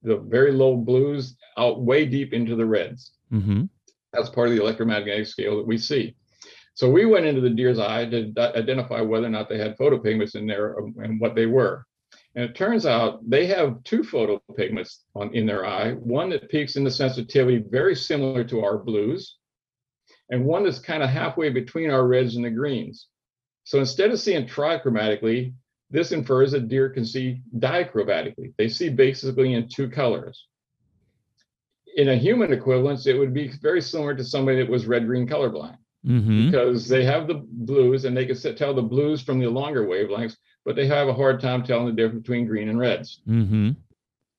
the very low blues out way deep into the reds. Mm-hmm. That's part of the electromagnetic scale that we see. So we went into the deer's eye to identify whether or not they had photopigments in there and what they were. And it turns out they have two photopigments on, in their eye, one that peaks in the sensitivity very similar to our blues, and one that's kind of halfway between our reds and the greens. So instead of seeing trichromatically, this infers that deer can see dichromatically. They see basically in two colors. In a human equivalence, it would be very similar to somebody that was red-green colorblind. Mm-hmm. Because they have the blues and they can tell the blues from the longer wavelengths, but they have a hard time telling the difference between green and reds. Mm-hmm.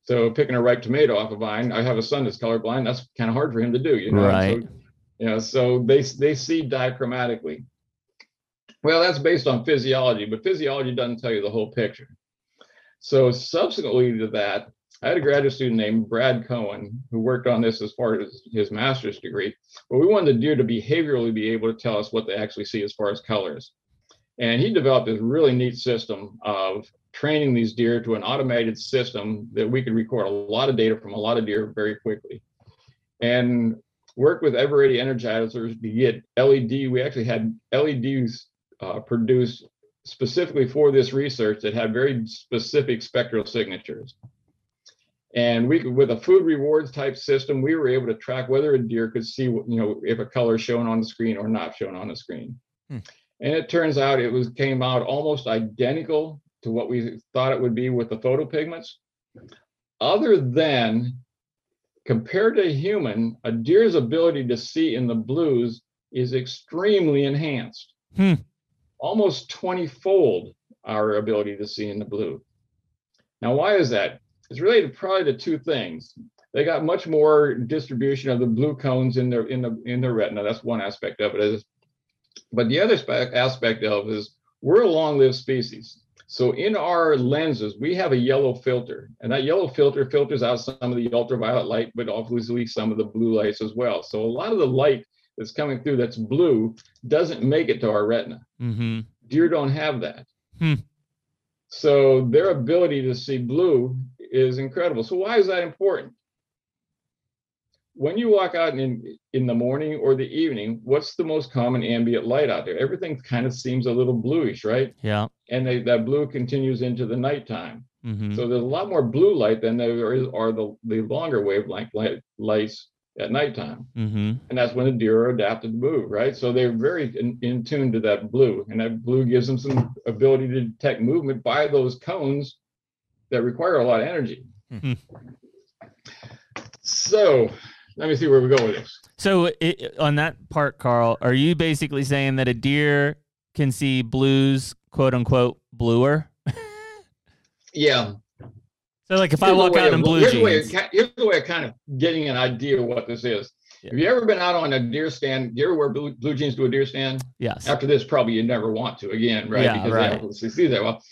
So picking a ripe tomato off a vine, I have a son that's colorblind. That's kind of hard for him to do, you know. Right. So, you know, so they they see dichromatically. Well, that's based on physiology, but physiology doesn't tell you the whole picture. So subsequently to that, I had a graduate student named Brad Cohen who worked on this as far as his master's degree, but we wanted the deer to behaviorally be able to tell us what they actually see as far as colors. And he developed this really neat system of training these deer to an automated system that we could record a lot of data from a lot of deer very quickly. And worked with Eveready energizers to get L E D. We actually had L E Ds Uh, produced specifically for this research that had very specific spectral signatures. And we could, with a food rewards type system, we were able to track whether a deer could see, you know, if a color is shown on the screen or not shown on the screen. Hmm. And it turns out it was came out almost identical to what we thought it would be with the photopigments. Other than compared to a human, a deer's ability to see in the blues is extremely enhanced. Hmm. Almost twenty-fold our ability to see in the blue. Now, why is that? It's related probably to two things. They got much more distribution of the blue cones in their in the in their retina. That's one aspect of it. Is, but the other spe- aspect of it is we're a long-lived species. So in our lenses, we have a yellow filter, and that yellow filter filters out some of the ultraviolet light, but obviously some of the blue lights as well. So a lot of the light that's coming through that's blue doesn't make it to our retina. Mm-hmm. Deer don't have that. Hmm. So their ability to see blue is incredible. So why is that important? When you walk out in, in the morning or the evening, what's the most common ambient light out there? Everything kind of seems a little bluish, right? Yeah. And they, that blue continues into the nighttime. Mm-hmm. So there's a lot more blue light than there is, are the, the longer wavelength light, lights at nighttime. Mm-hmm. And that's when the deer are adapted to move, right? So they're very in, in tune to that blue, and that blue gives them some ability to detect movement by those cones that require a lot of energy. Mm-hmm. So let me see where we go with this. So it, on that part, Carl, are you basically saying that a deer can see blues, quote unquote, bluer? Yeah. So like if here's I walk out in blue here's jeans. The way, here's the way of kind of getting an idea of what this is. Yeah. Have you ever been out on a deer stand? Do you ever wear blue, blue jeans to a deer stand? Yes. After this, probably you never want to again, right? Yeah, because right. They don't really see that well.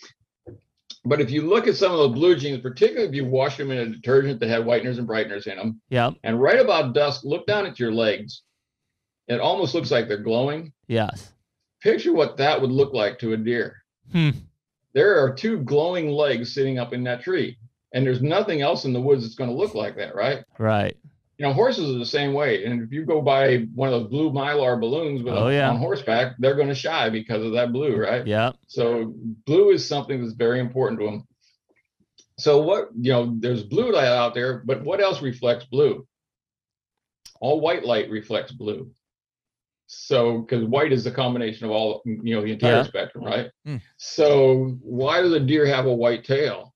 But if you look at some of the blue jeans, particularly if you wash them in a detergent that had whiteners and brighteners in them. Yeah. And right about dusk, look down at your legs. It almost looks like they're glowing. Yes. Picture what that would look like to a deer. Hmm. There are two glowing legs sitting up in that tree. And there's nothing else in the woods that's going to look like that, right? Right. You know, horses are the same way. And if you go buy one of those blue Mylar balloons with oh, a, yeah. on horseback, they're going to shy because of that blue, right? Yeah. So blue is something that's very important to them. So what, you know, there's blue light out there, but what else reflects blue? All white light reflects blue. So, because white is a combination of all, you know, the entire yeah. spectrum, right? Mm. So why do the deer have a white tail?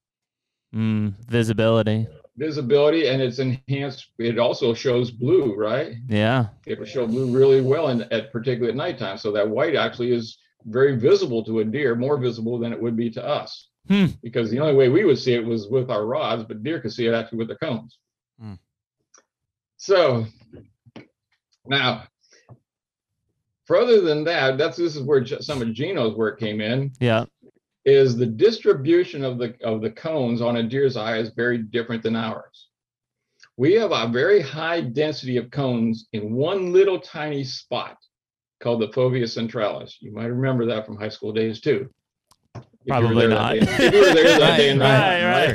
Mm, visibility. Visibility, and it's enhanced. It also shows blue, right? Yeah. It will show blue really well, and at particularly at nighttime. So that white actually is very visible to a deer, more visible than it would be to us. Hmm. Because the only way we would see it was with our rods, but deer could see it actually with the cones. Hmm. So now, further than that, that's this is where some of Gino's work came in. Yeah, is the distribution of the of the cones on a deer's eye is very different than ours. We have a very high density of cones in one little tiny spot called the fovea centralis. You might remember that from high school days too. Probably not. Right, right. I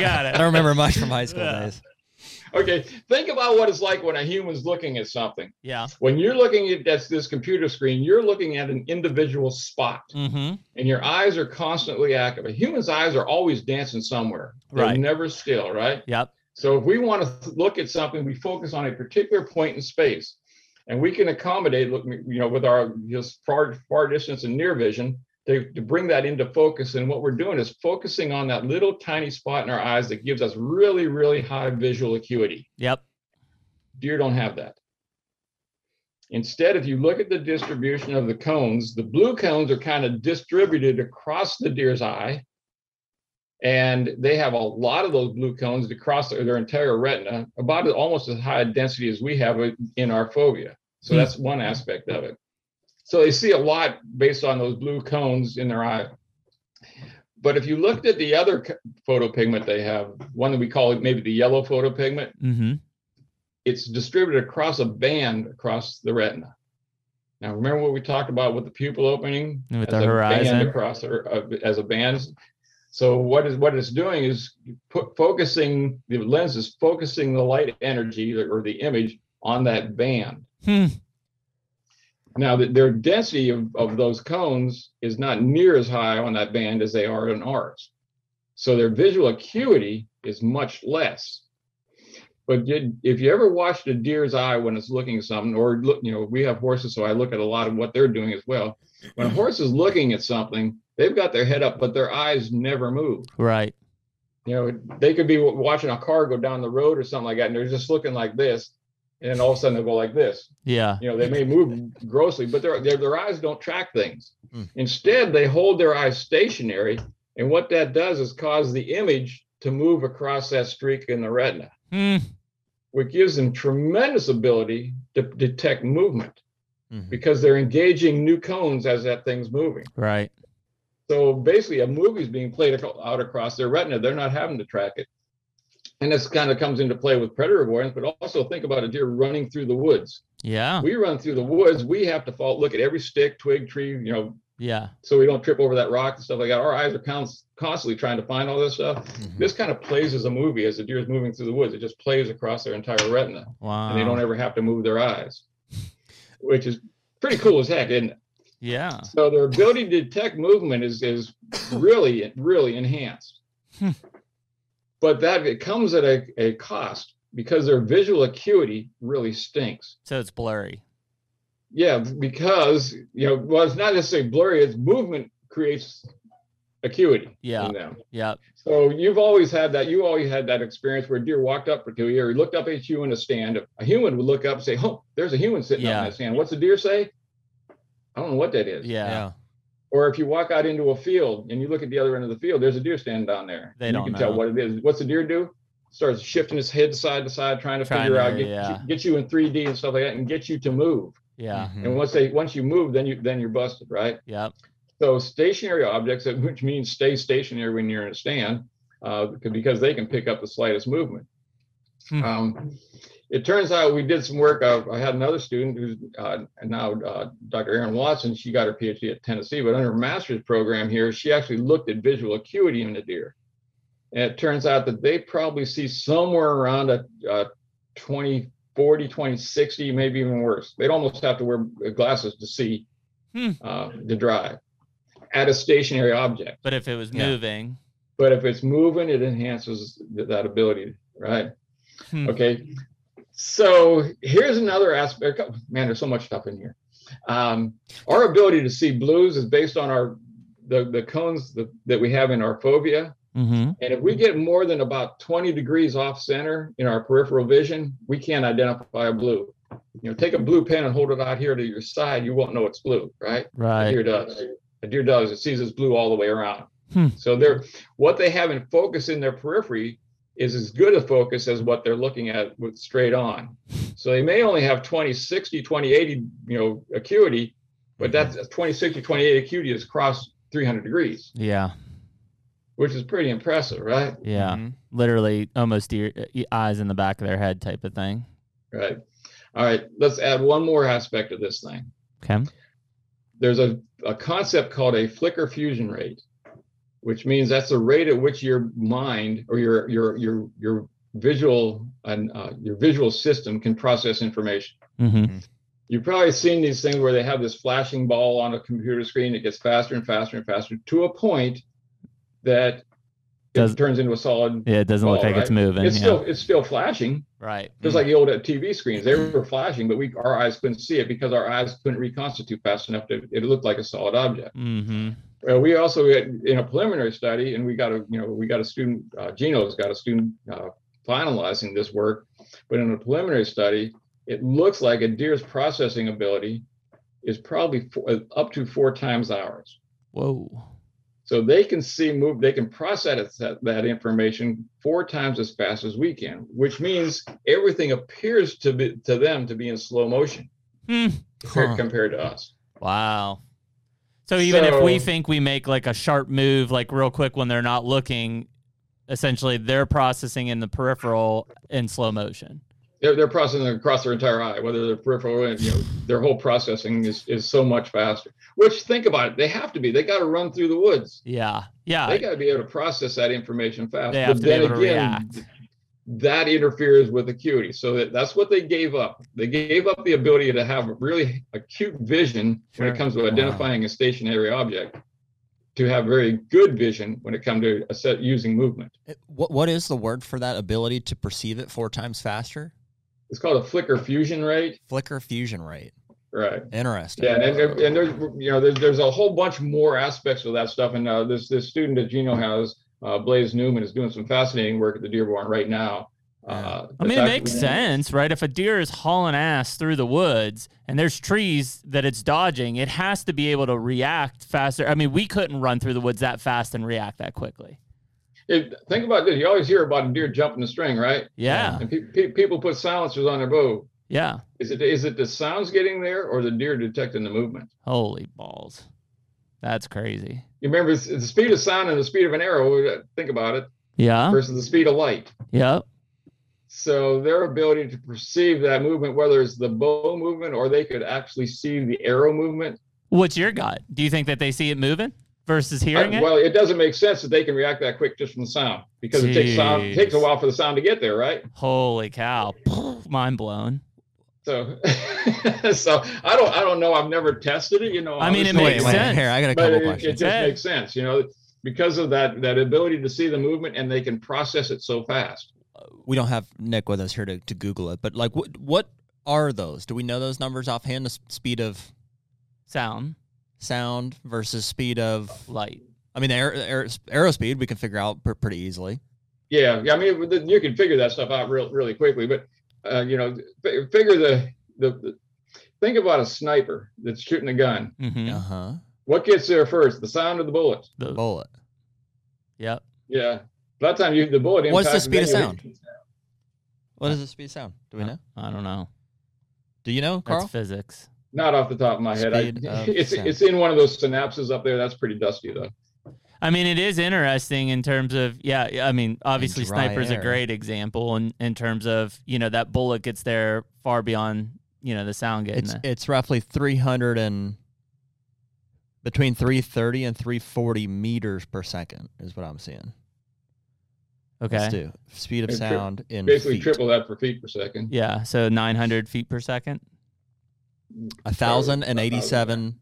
got it. I don't remember much from high school yeah. days. Okay, think about what it's like when a human's looking at something. Yeah. When you're looking at this, this computer screen, you're looking at an individual spot, mm-hmm. and your eyes are constantly active. A human's eyes are always dancing somewhere. They're right. never still, right? Yep. So if we want to look at something, we focus on a particular point in space, and we can accommodate, you know, with our just far, far distance and near vision to, to bring that into focus. And what we're doing is focusing on that little tiny spot in our eyes that gives us really, really high visual acuity. Yep. Deer don't have that. Instead, if you look at the distribution of the cones, the blue cones are kind of distributed across the deer's eye. And they have a lot of those blue cones across their entire retina, about almost as high a density as we have in our fovea. So mm-hmm. that's one aspect of it. So they see a lot based on those blue cones in their eye. But if you looked at the other photopigment they have, one that we call maybe the yellow photopigment, mm-hmm. it's distributed across a band across the retina. Now, remember what we talked about with the pupil opening? With the horizon. Band across uh, as a band. So what is what it's doing is put, focusing, the lens is focusing the light energy or the image on that band. Hmm. Now, the, their density of, of those cones is not near as high on that band as they are in ours. So their visual acuity is much less. But did, if you ever watched a deer's eye when it's looking at something, or, look, you know, we have horses, so I look at a lot of what they're doing as well. When a horse is looking at something, they've got their head up, but their eyes never move. Right. You know, they could be watching a car go down the road or something like that, and they're just looking like this, and all of a sudden they'll go like this. Yeah. You know, they may move grossly, but their their, their eyes don't track things. Mm. Instead, they hold their eyes stationary, and what that does is cause the image to move across that streak in the retina, mm. which gives them tremendous ability to detect movement mm-hmm. because they're engaging new cones as that thing's moving. Right. So basically a movie's being played out across their retina. They're not having to track it. And this kind of comes into play with predator avoidance, but also think about a deer running through the woods. Yeah. We run through the woods. We have to fall, look at every stick, twig, tree, you know. Yeah. So we don't trip over that rock and stuff like that. Our eyes are constantly trying to find all this stuff. Mm-hmm. This kind of plays as a movie as the deer is moving through the woods. It just plays across their entire retina. Wow. And they don't ever have to move their eyes, which is pretty cool as heck, isn't it? Yeah. So their ability to detect movement is, is really, really enhanced. But that it comes at a, a cost because their visual acuity really stinks. So it's blurry. Yeah, because, you know, well, it's not necessarily blurry. It's movement creates acuity yeah. in them. Yeah. So you've always had that. You always had that experience where a deer walked up to you or he looked up at you in a stand. A human would look up and say, oh, there's a human sitting yeah. up in that stand. What's the deer say? I don't know what that is. Yeah. yeah. Or if you walk out into a field and you look at the other end of the field, there's a deer standing down there. They don't know. You can tell what it is. What's the deer do? Starts shifting his head side to side, trying to trying figure to, out, get, yeah. get you in three D and stuff like that, and get you to move. Yeah. Mm-hmm. And once they once you move, then you then you're busted, right? Yeah. So stationary objects, which means stay stationary when you're in a stand, uh, because they can pick up the slightest movement. Hmm. Um, it turns out we did some work. I, I had another student who's uh, now uh, Doctor Erin Watson. She got her P H D at Tennessee, but under her master's program here, she actually looked at visual acuity in the deer. And it turns out that they probably see somewhere around a, a twenty forty, twenty sixty, maybe even worse. They'd almost have to wear glasses to see hmm. uh, to drive at a stationary object. But if it was yeah. moving. But if it's moving, it enhances that ability, right? Hmm. Okay. So here's another aspect. Oh, man, there's so much stuff in here. Um, our ability to see blues is based on our the, the cones that, that we have in our fovea. Mm-hmm. And if we get more than about twenty degrees off center in our peripheral vision, we can't identify a blue. You know, take a blue pen and hold it out here to your side. You won't know it's blue, right? Right. A deer does. A deer does. It sees it's blue all the way around. Hmm. So they're, what they have in focus in their periphery is as good a focus as what they're looking at with straight on. So they may only have twenty sixty, twenty eighty, you know, acuity, but that's twenty sixty, twenty eighty acuity is across three hundred degrees. Yeah. Which is pretty impressive, right? Yeah. Mm-hmm. Literally almost your eyes in the back of their head type of thing. Right. All right. Let's add one more aspect of this thing. Okay. There's a, a concept called a flicker fusion rate, which means that's the rate at which your mind or your your your your visual and uh, your visual system can process information. Mm-hmm. You've probably seen these things where they have this flashing ball on a computer screen. It gets faster and faster and faster to a point that Does, it turns into a solid. Yeah, it doesn't ball, look like right? it's moving. It's yeah. still it's still flashing. Right. Just mm-hmm. like the old T V screens, they were flashing, but we our eyes couldn't see it because our eyes couldn't reconstitute fast enough to it looked like a solid object. Mm-hmm. Well, we also we had, in a preliminary study, and we got a you know we got a student. Uh, Gino's got a student uh, finalizing this work, but in a preliminary study, it looks like a deer's processing ability is probably four, up to four times ours. Whoa! So they can see move. They can process that, that information four times as fast as we can, which means everything appears to be to them to be in slow motion mm. compared, huh. compared to us. Wow. So even so, if we think we make like a sharp move, like real quick when they're not looking, essentially they're processing in the peripheral in slow motion. They're, they're processing across their entire eye, whether they're peripheral or, you know, their whole processing is, is so much faster, which think about it. They have to be, they got to run through the woods. Yeah. Yeah. They got to be able to process that information fast. They have but to then be able again, to react. That interferes with acuity. So that, that's what they gave up. They gave up the ability to have really acute vision sure. when it comes to identifying wow. a stationary object, to have very good vision when it comes to a set using movement. What What is the word for that ability to perceive it four times faster? It's called a flicker fusion rate. Flicker fusion rate. Right. Interesting. Yeah, and, and, and there's, you know, there's, there's a whole bunch more aspects of that stuff. And uh, this, this student that Gino has, Uh, Blaze Newman, is doing some fascinating work at the Dearborn right now. Uh, I mean, it makes sense, right? If a deer is hauling ass through the woods and there's trees that it's dodging, it has to be able to react faster. I mean, we couldn't run through the woods that fast and react that quickly. It, think about this. You always hear about a deer jumping the string, right? Yeah. And pe- pe- people put silencers on their bow. Yeah. Is it is it the sounds getting there or the deer detecting the movement? Holy balls. That's crazy. You remember it's, it's the speed of sound and the speed of an arrow. Think about it. Yeah. Versus the speed of light. Yeah. So their ability to perceive that movement, whether it's the bow movement or they could actually see the arrow movement. What's your gut? Do you think that they see it moving versus hearing I, it? Well, it doesn't make sense that they can react that quick just from the sound because Jeez. it takes sound. It takes a while for the sound to get there, right? Holy cow! Mind blown. So, so I don't, I don't know. I've never tested it, you know. I mean, it makes wait, sense. Wait, here, I got a couple it, questions. It just hey. makes sense, you know, because of that that ability to see the movement and they can process it so fast. We don't have Nick with us here to, to Google it, but like, what what are those? Do we know those numbers offhand? The speed of sound, sound versus speed of light. I mean, air, air, arrow speed we can figure out pretty easily. Yeah, yeah. I mean, you can figure that stuff out real, really quickly, but. Uh, you know, f- figure the, the the think about a sniper that's shooting a gun. Mm-hmm. Uh huh. What gets there first? The sound of the bullet. The bullet. Yep. Yeah. By the time you the bullet. What's the speed of sound? sound? What is the speed of sound? Do we know? I don't know. Do you know, Carl? That's physics. Not off the top of my head. I, it's sound. It's in one of those synapses up there. That's pretty dusty though. I mean, it is interesting in terms of, yeah, I mean, obviously sniper's air. a great example in, in terms of, you know, that bullet gets there far beyond, you know, the sound getting it's, there. It's roughly three hundred and between three thirty and three forty meters per second is what I'm seeing. Okay. Let's do speed of sound tri- in Basically feet. Triple that for feet per second. Yeah, so nine hundred feet per second. one thousand eighty-seven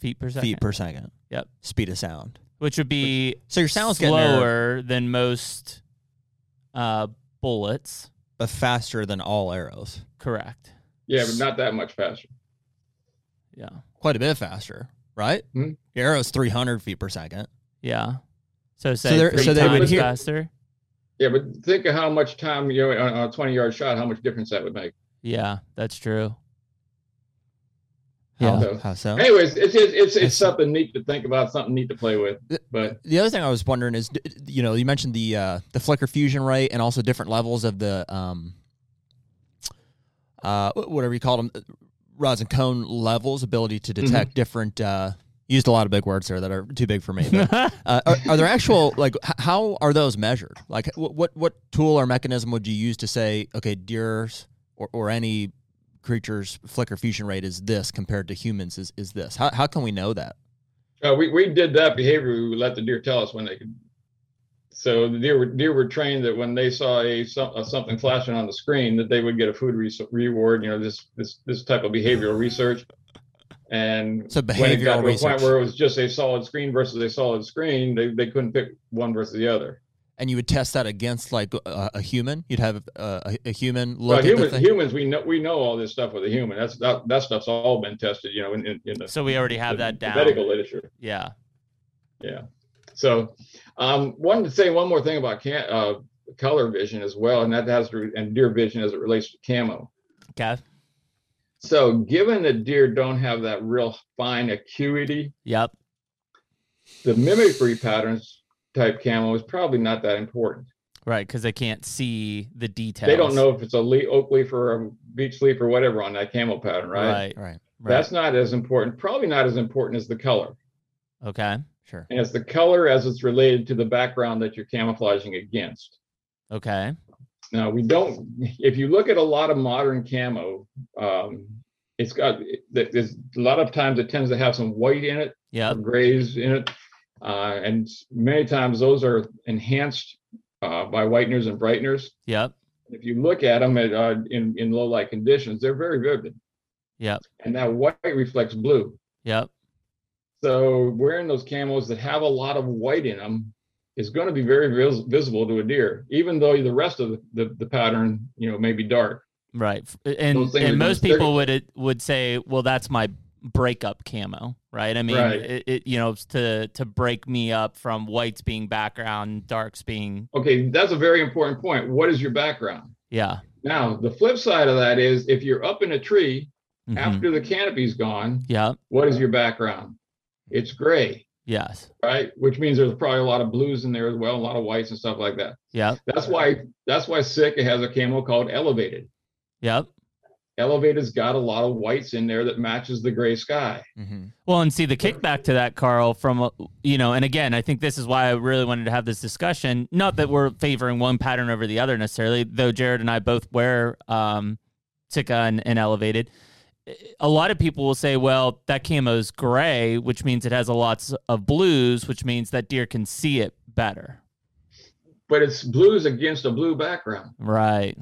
feet per second. Feet per second. Yep. Speed of sound. Which would be so your sound's slower than most uh, bullets. but faster than all arrows. Correct. Yeah, but not that much faster. Yeah. Quite a bit faster, right? Hmm? Your arrow's three hundred feet per second. Yeah. So say so three so times they would hear- faster? Yeah, but think of how much time, you know, on a twenty-yard shot, how much difference that would make. Yeah, that's true. Yeah. So, how so? Anyways, it's it's it's, it's something so. neat to think about, something neat to play with. But the other thing I was wondering is, you know, you mentioned the uh, the flicker fusion rate and also different levels of the um, uh, whatever you call them, rods and cone levels, ability to detect mm-hmm. different. Uh, used a lot of big words there that are too big for me. But, uh, are, are there actual like h- how are those measured? Like what what tool or mechanism would you use to say, okay, deer's or or any creature's flicker fusion rate is this compared to humans is, is this? How how can we know that? Uh, we, we did that behavior. We would let the deer tell us when they could. So the deer were, deer were trained that when they saw a, a something flashing on the screen that they would get a food re- reward, you know, this, this, this type of behavioral research. And so when it got to research. a point where it was just a solid screen versus a solid screen, they, they couldn't pick one versus the other. And you would test that against like uh, a human. You'd have uh, a human look well, at humans, the thing. Humans, we know we know all this stuff with a human. That's that, that stuff's all been tested, you know. In, in, in the, so we already have the, that down. The medical literature. Yeah, yeah. So, um, wanted to say one more thing about cam, uh, color vision as well, and that has to, and deer vision as it relates to camo. Okay. So, given that deer don't have that real fine acuity, yep, the mimicry patterns. Type camo is probably not that important, right? Because they can't see the details. They don't know if it's a leaf, oak leaf or a beech leaf or whatever on that camo pattern, right? Right, right, right. That's not as important. Probably not as important as the color. Okay, sure. And it's the color as it's related to the background that you're camouflaging against. Okay. Now we don't. If you look at a lot of modern camo, um, it's got. There's a lot of times it tends to have some white in it. Yeah. Grays in it. Uh, and many times those are enhanced uh, by whiteners and brighteners. Yep. If you look at them at, uh, in, in low light conditions, they're very vivid. Yep. And that white reflects blue. Yep. So wearing those camos that have a lot of white in them is going to be very vis- visible to a deer, even though the rest of the, the, the pattern, you know, may be dark. Right. And, and most people would would say, well, that's my breakup camo, right? I mean, right. It, it you know to to break me up from whites being background, darks being okay. That's a very important point. What is your background? Yeah. Now the flip side of that is if you're up in a tree mm-hmm. after the canopy's gone. Yeah. What is your background? It's gray. Yes. Right, which means there's probably a lot of blues in there as well, a lot of whites and stuff like that. Yeah. That's why that's why Sitka has a camo called Elevated. Yep. Elevator's got a lot of whites in there that matches the gray sky. Mm-hmm. Well, and see the kickback to that, Carl, from, you know, and again, I think this is why I really wanted to have this discussion. Not that we're favoring one pattern over the other necessarily, though Jared and I both wear um, Sitka and, and Elevated. A lot of people will say, well, that camo's gray, which means it has a lots of blues, which means that deer can see it better. But it's blues against a blue background. Right.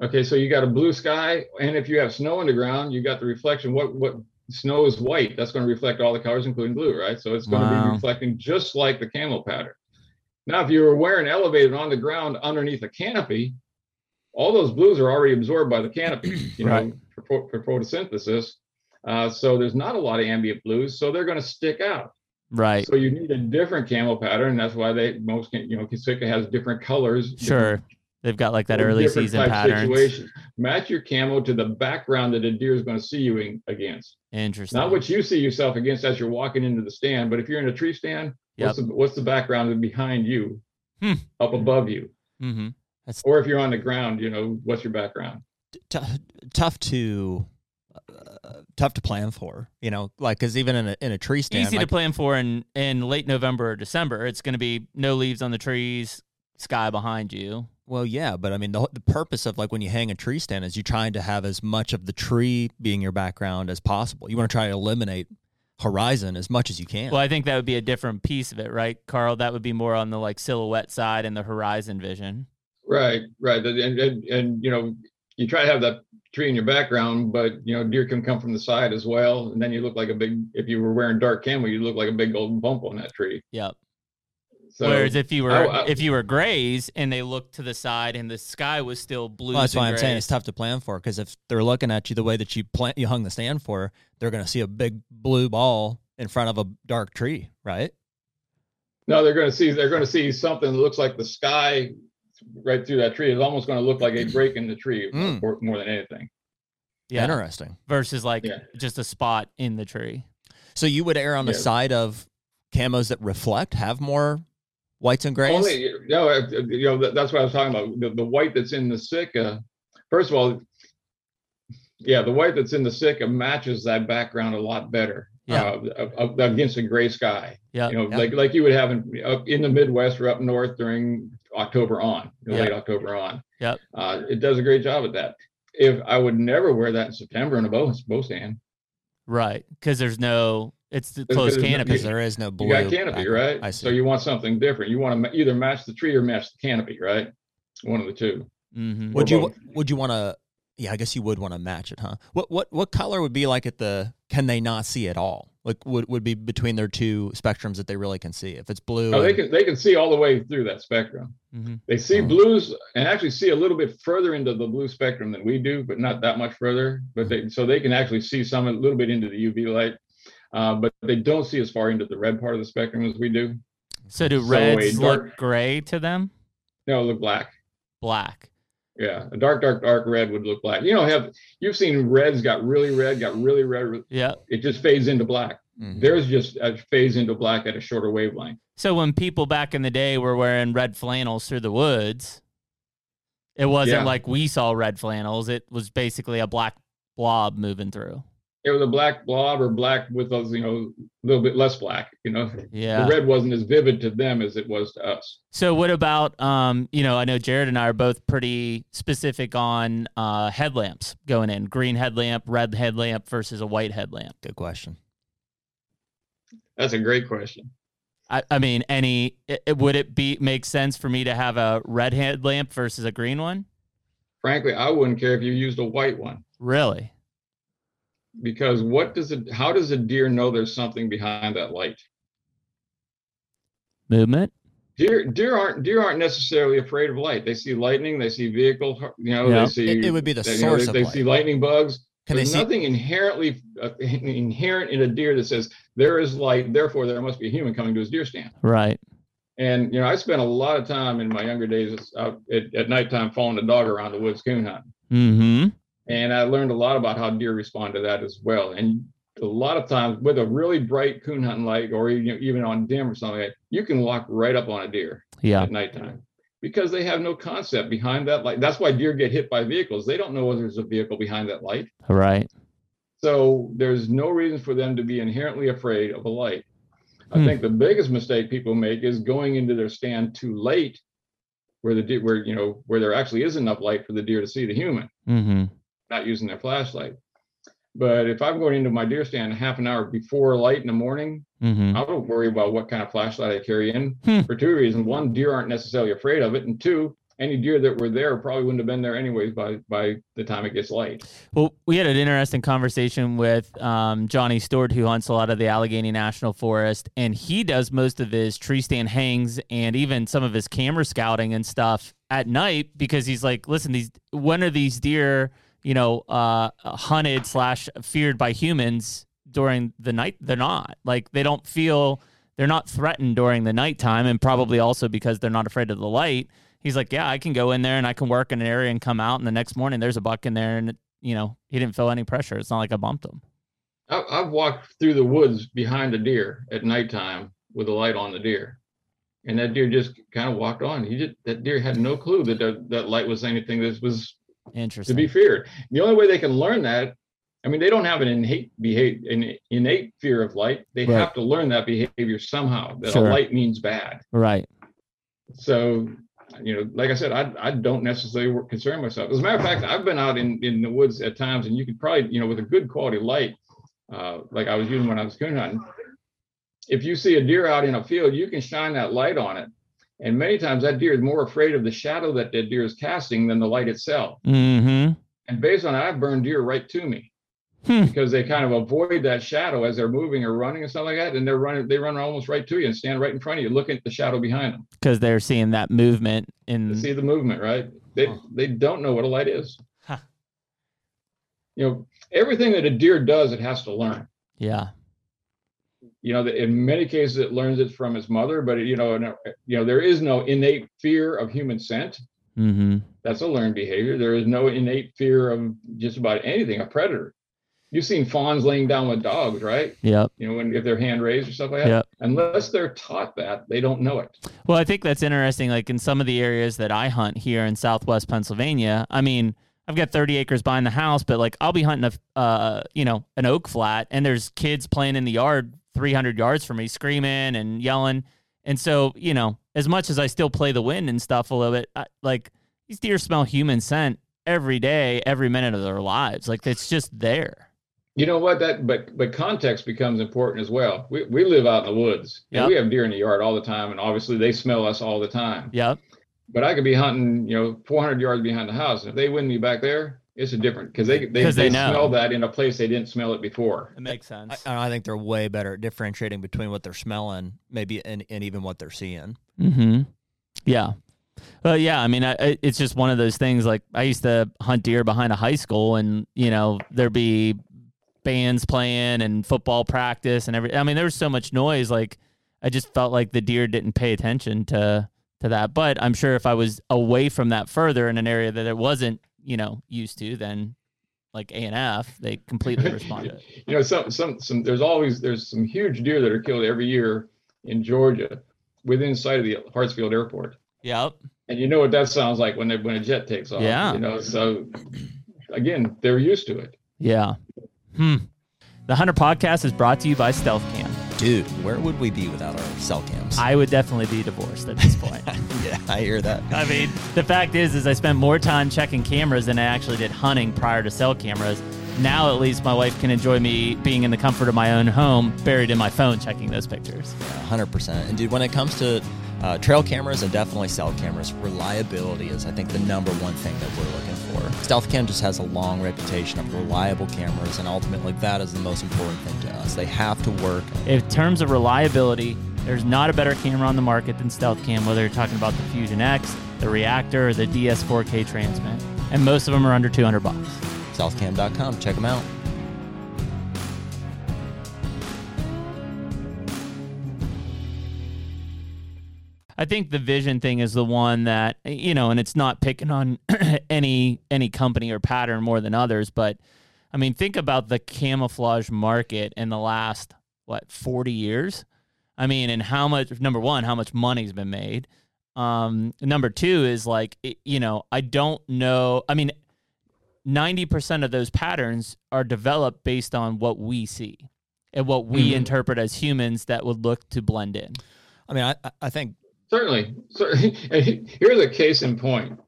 Okay, so you got a blue sky, and if you have snow on the ground, you got the reflection. What what snow is white? That's going to reflect all the colors, including blue, right? So it's going wow. to be reflecting just like the camo pattern. Now, if you were wearing Elevated on the ground underneath a canopy, all those blues are already absorbed by the canopy, you right. know, for, for photosynthesis. Uh, so there's not a lot of ambient blues, so they're going to stick out. Right. So you need a different camo pattern. That's why they most can, you know, Sitka has different colors. Sure. Different, They've got like that early season pattern. Match your camo to the background that a deer is going to see you in, against. Interesting. Not what you see yourself against as you're walking into the stand, but if you're in a tree stand, yep. what's, the, what's the background behind you, hmm. up above you? Mm-hmm. That's... Or if you're on the ground, you know, what's your background? T- tough to... Uh, tough to plan for, you know, like because even in a in a tree stand, easy like, to plan for in, in late November or December. It's going to be no leaves on the trees, sky behind you. Well, yeah, but I mean, the the purpose of like when you hang a tree stand is you're trying to have as much of the tree being your background as possible. You want to try to eliminate horizon as much as you can. Well, I think that would be a different piece of it, right, Carl? That would be more on the like silhouette side and the horizon vision. Right, right. And, and, and you know, you try to have that tree in your background, but, you know, deer can come from the side as well. And then you look like a big, if you were wearing dark camo, you look like a big golden bump on that tree. Yep. So whereas if you were I, I, if you were grays and they looked to the side and the sky was still blue, well, that's why I'm grays. saying it's tough to plan for, because if they're looking at you the way that you plant, you hung the stand for, they're going to see a big blue ball in front of a dark tree, right? No, they're going to see they're going to see something that looks like the sky right through that tree. It's almost going to look like a break in the tree mm. more, more than anything. Yeah, interesting. Versus like yeah. just a spot in the tree. So you would err on the yeah. side of camos that reflect, have more whites and grays? Only, you know, you know, that's what I was talking about. The, the white that's in the Sitka, first of all, yeah, the white that's in the Sitka matches that background a lot better yeah. uh, against a gray sky. Yeah, you know, yeah. like like you would have in, up in the Midwest or up north during October on, yeah. late October on. Yeah, uh, it does a great job at that. If I would never wear that in September in a bow, bow stand. Right, because there's no, it's the closed canopy. No, there is no blue. You got canopy, back. Right? I see. So you want something different. You want to either match the tree or match the canopy, right? One of the two. Mm-hmm. Would you both. Would you want to, yeah, I guess you would want to match it, huh? What what what color would be like at the, can they not see at all? Like would, would be between their two spectrums that they really can see? If it's blue. No, and, they can they can see all the way through that spectrum. Mm-hmm. They see mm-hmm. blues and actually see a little bit further into the blue spectrum than we do, but not that much further. But they so they can actually see some a little bit into the U V light. Uh, but they don't see as far into the red part of the spectrum as we do. So do reds so dark, look gray to them? No, look black. Black. Yeah, a dark, dark, dark red would look black. You know, have you've seen reds got really red, got really red. Yeah, it just fades into black. Mm-hmm. There's just a fades into black at a shorter wavelength. So when people back in the day were wearing red flannels through the woods, it wasn't yeah. like we saw red flannels. It was basically a black blob moving through. It was a black blob or black with those, you know, a little bit less black, you know, yeah. The red wasn't as vivid to them as it was to us. So what about, um, you know, I know Jared and I are both pretty specific on uh, headlamps going in, green headlamp, red headlamp versus a white headlamp. Good question. That's a great question. I, I mean, any, it, it, would it be, make sense for me to have a red headlamp versus a green one? Frankly, I wouldn't care if you used a white one. Really? Because what does it, how does a deer know there's something behind that light? Movement. Deer, deer aren't, deer aren't necessarily afraid of light. They see lightning, they see vehicle, you know, yeah. they see, it, it would be the they, source you know, they, of they see lightning bugs. Can there's they nothing see- inherently uh, inherent in a deer that says there is light, therefore there must be a human coming to his deer stand. Right. And, you know, I spent a lot of time in my younger days out at, at nighttime following the dog around the woods coon hunting. Mm-hmm. And I learned a lot about how deer respond to that as well. And a lot of times with a really bright coon hunting light or even, even on dim or something like that, you can walk right up on a deer yeah. at nighttime because they have no concept behind that light. That's why deer get hit by vehicles. They don't know whether there's a vehicle behind that light. Right. So there's no reason for them to be inherently afraid of a light. I hmm. think the biggest mistake people make is going into their stand too late where the deer, where, you know, where there actually is enough light for the deer to see the human. Mm-hmm. Not using their flashlight. But if I'm going into my deer stand half an hour before light in the morning, mm-hmm. I don't worry about what kind of flashlight I carry in hmm. for two reasons. One, deer aren't necessarily afraid of it. And two, any deer that were there probably wouldn't have been there anyways by, by the time it gets light. Well, we had an interesting conversation with um, Johnny Stewart, who hunts a lot of the Allegheny National Forest, and he does most of his tree stand hangs and even some of his camera scouting and stuff at night because he's like, listen, these when are these deer... you know, uh, hunted slash feared by humans during the night? They're not. Like, they don't feel, they're not threatened during the nighttime, and probably also because they're not afraid of the light. He's like, yeah, I can go in there and I can work in an area and come out, and the next morning there's a buck in there, and, you know, he didn't feel any pressure. It's not like I bumped him. I've walked through the woods behind a deer at nighttime with a light on the deer, and that deer just kind of walked on. He just, that deer had no clue that that, that light was anything that was interesting to be feared. The only way they can learn that, I mean, they don't have an innate behave an innate fear of light. They right. have to learn that behavior somehow, that sure. a light means bad. Right. So, you know, like I said, I I don't necessarily concern myself. As a matter of fact, I've been out in, in the woods at times, and you could probably, you know, with a good quality light, uh, like I was using when I was coon hunting, if you see a deer out in a field, you can shine that light on it. And many times that deer is more afraid of the shadow that that deer is casting than the light itself. Mm-hmm. And based on that, I've burned deer right to me. hmm. because they kind of avoid that shadow as they're moving or running and stuff like that. And they're running, they run almost right to you and stand right in front of you, looking at the shadow behind them. Because they're seeing that movement. In... They see the movement, right? They, oh. they don't know what a light is. Huh. You know, everything that a deer does, it has to learn. Yeah. You know, in many cases, it learns it from its mother, but, it, you know, no, you know, there is no innate fear of human scent. Mm-hmm. That's a learned behavior. There is no innate fear of just about anything, a predator. You've seen fawns laying down with dogs, right? Yep. You know, when if they're hand raised or stuff like that. Yep. Unless they're taught that, they don't know it. Well, I think that's interesting. Like in some of the areas that I hunt here in Southwest Pennsylvania, I mean, I've got thirty acres behind the house, but like I'll be hunting a, uh, you know, an oak flat, and there's kids playing in the yard three hundred yards from me, screaming and yelling. And so, you know, as much as I still play the wind and stuff a little bit, I, like these deer smell human scent every day, every minute of their lives. Like it's just there. You know what? That but but context becomes important as well. We we live out in the woods. Yep. And we have deer in the yard all the time, and obviously they smell us all the time. Yeah. But I could be hunting, you know, four hundred yards behind the house, and if they wind me back there, it's a different because they they, they, they smell that in a place they didn't smell it before. It makes sense. I, I think they're way better at differentiating between what they're smelling, maybe, and, and even what they're seeing. Mm-hmm. Yeah. Well, uh, yeah. I mean, I, it's just one of those things. Like I used to hunt deer behind a high school, and you know there'd be bands playing and football practice and everything. I mean, there was so much noise. Like I just felt like the deer didn't pay attention to to that. But I'm sure if I was away from that further in an area that it wasn't, you know, used to, then like A and F, they completely respond to it. You know, some, some, some, there's always, there's some huge deer that are killed every year in Georgia within sight of the Hartsfield Airport. Yep. And you know what that sounds like when they, when a jet takes off. Yeah. You know, so again, they're used to it. Yeah. Hmm. The Hunter Podcast is brought to you by Stealth Cam. Dude, where would we be without our cell cams? I would definitely be divorced at this point. Yeah, I hear that. I mean, the fact is, is I spent more time checking cameras than I actually did hunting prior to cell cameras. Now, at least, my wife can enjoy me being in the comfort of my own home, buried in my phone, checking those pictures. Yeah, one hundred percent. And, dude, when it comes to uh, trail cameras and definitely cell cameras, reliability is, I think, the number one thing that we're looking for. Stealth Cam just has a long reputation of reliable cameras, and ultimately, that is the most important thing to us. They have to work. In terms of reliability, there's not a better camera on the market than Stealth Cam, whether you're talking about the Fusion X, the Reactor, or the D S four K Transmit. And most of them are under two hundred bucks. Stealth Cam dot com. Check them out. I think the vision thing is the one that, you know, and it's not picking on any any company or pattern more than others, but I mean, think about the camouflage market in the last, what, forty years? I mean, and how much, number one, how much money's been made. Um, number two is like, it, you know, I don't know. I mean, ninety percent of those patterns are developed based on what we see and what we mm-hmm. interpret as humans that would look to blend in. I mean, I, I think. Certainly. Certainly. Here's a case in point.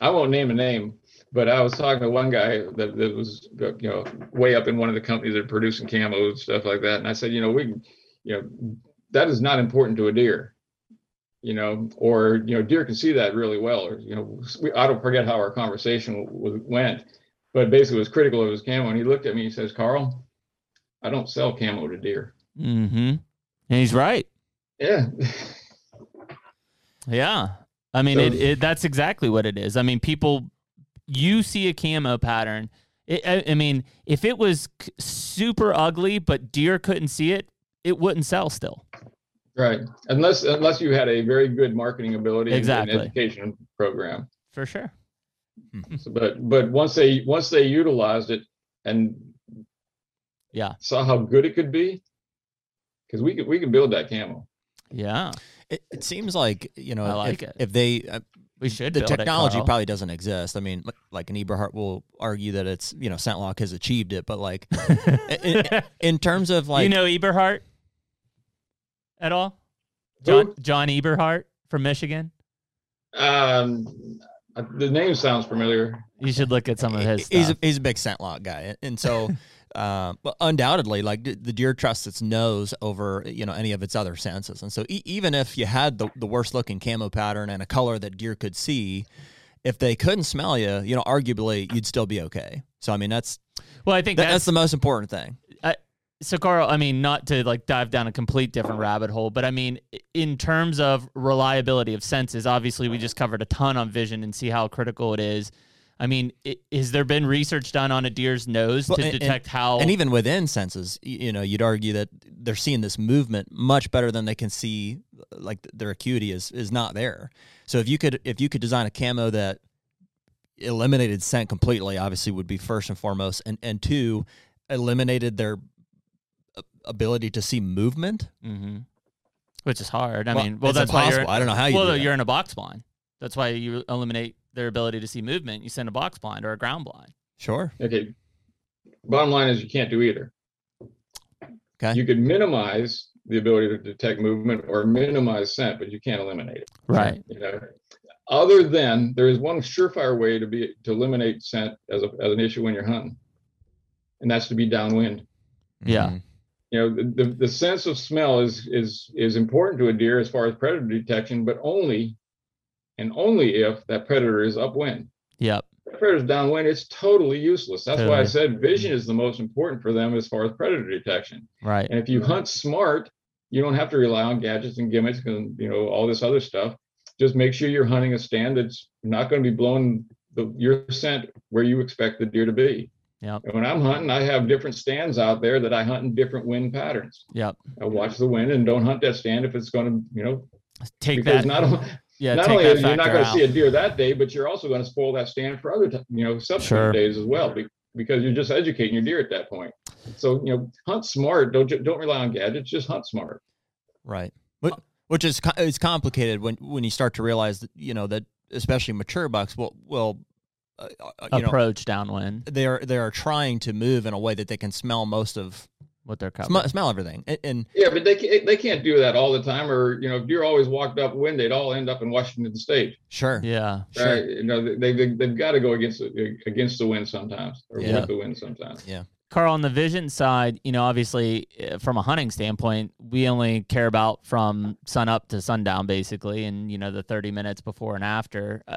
I won't name a name, but I was talking to one guy that, that was, you know, way up in one of the companies that are producing camo and stuff like that. And I said, you know, we, you know, that is not important to a deer, you know, or, you know, deer can see that really well. Or, you know, we, I don't forget how our conversation w- went, but basically it was critical of his camo. And he looked at me, he says, Carl, I don't sell camo to deer. Mm-hmm. And he's right. Yeah. Yeah. I mean, so, it, it, that's exactly what it is. I mean, people, you see a camo pattern. It, I, I mean, if it was super ugly, but deer couldn't see it, it wouldn't sell still. Right. Unless unless you had a very good marketing ability exactly. and education program. For sure. So, but but once they once they utilized it and yeah. saw how good it could be, because we could we could build that camo. Yeah. It, it seems like, you know, I like if, it. if they uh, we should the technology it, probably doesn't exist. I mean, like an Eberhardt will argue that it's, you know, Scentlock has achieved it, but like in, in terms of like, you know, Eberhardt at all? John, John Eberhardt from Michigan? Um, the name sounds familiar. You should look at some of his he's stuff. A, he's a big Scentlock guy. And so, um, but undoubtedly, like the deer trusts its nose over, you know, any of its other senses. And so e- even if you had the, the worst looking camo pattern and a color that deer could see, if they couldn't smell you, you know, arguably you'd still be okay. So, I mean, that's, well, I think that, that's, that's the most important thing. I, so Carl, I mean, not to like dive down a complete different rabbit hole, but I mean, in terms of reliability of senses, obviously we just covered a ton on vision and see how critical it is. I mean, it, has there been research done on a deer's nose to well, and, detect and, how... And even within senses, you know, you'd argue that they're seeing this movement much better than they can see, like their acuity is is not there. So if you could if you could design a camo that eliminated scent completely, obviously would be first and foremost, and, and two, eliminated their ability to see movement. Mm-hmm. Which is hard. I well, mean, well, that's impossible. Why you're... I don't know how you Well, do that. You're in a box blind. That's why you eliminate their ability to see movement. You send a box blind or a ground blind. Sure. Okay. Bottom line is you can't do either. Okay. You could minimize the ability to detect movement or minimize scent, but you can't eliminate it. Right. You know, other than there is one surefire way to be to eliminate scent as, a, as an issue when you're hunting, and that's to be downwind. Yeah. You know, the, the, the sense of smell is is is important to a deer as far as predator detection, but only. And only if that predator is upwind. Yep. If that predator's downwind, it's totally useless. That's totally. Why I said vision is the most important for them as far as predator detection. Right. And if you hunt smart, you don't have to rely on gadgets and gimmicks and, you know, all this other stuff. Just make sure you're hunting a stand that's not going to be blowing the, your scent where you expect the deer to be. Yep. And when I'm hunting, I have different stands out there that I hunt in different wind patterns. Yep. I watch the wind and don't hunt that stand if it's going to, you know, take that. Not only, Yeah, not only are you not going to see a deer that day, but you're also going to spoil that stand for other, t- you know, subsequent sure. days as well, be- because you're just educating your deer at that point. So, you know, hunt smart. Don't don't rely on gadgets. Just hunt smart. Right. Which is it's complicated when, when you start to realize that, you know, that especially mature bucks will will uh, you approach know, downwind. They are they are trying to move in a way that they can smell most of. What they're covering. Smell, smell everything. And, and yeah, but they can't, they can't do that all the time. Or, you know, if deer always walked upwind, they'd all end up in Washington State. Sure. Yeah. Right. Sure. You know, they, they, they've got to go against, against the wind sometimes or yeah. with the wind sometimes. Yeah. Carl, on the vision side, you know, obviously from a hunting standpoint, we only care about from sun up to sundown basically. And, you know, the thirty minutes before and after, uh,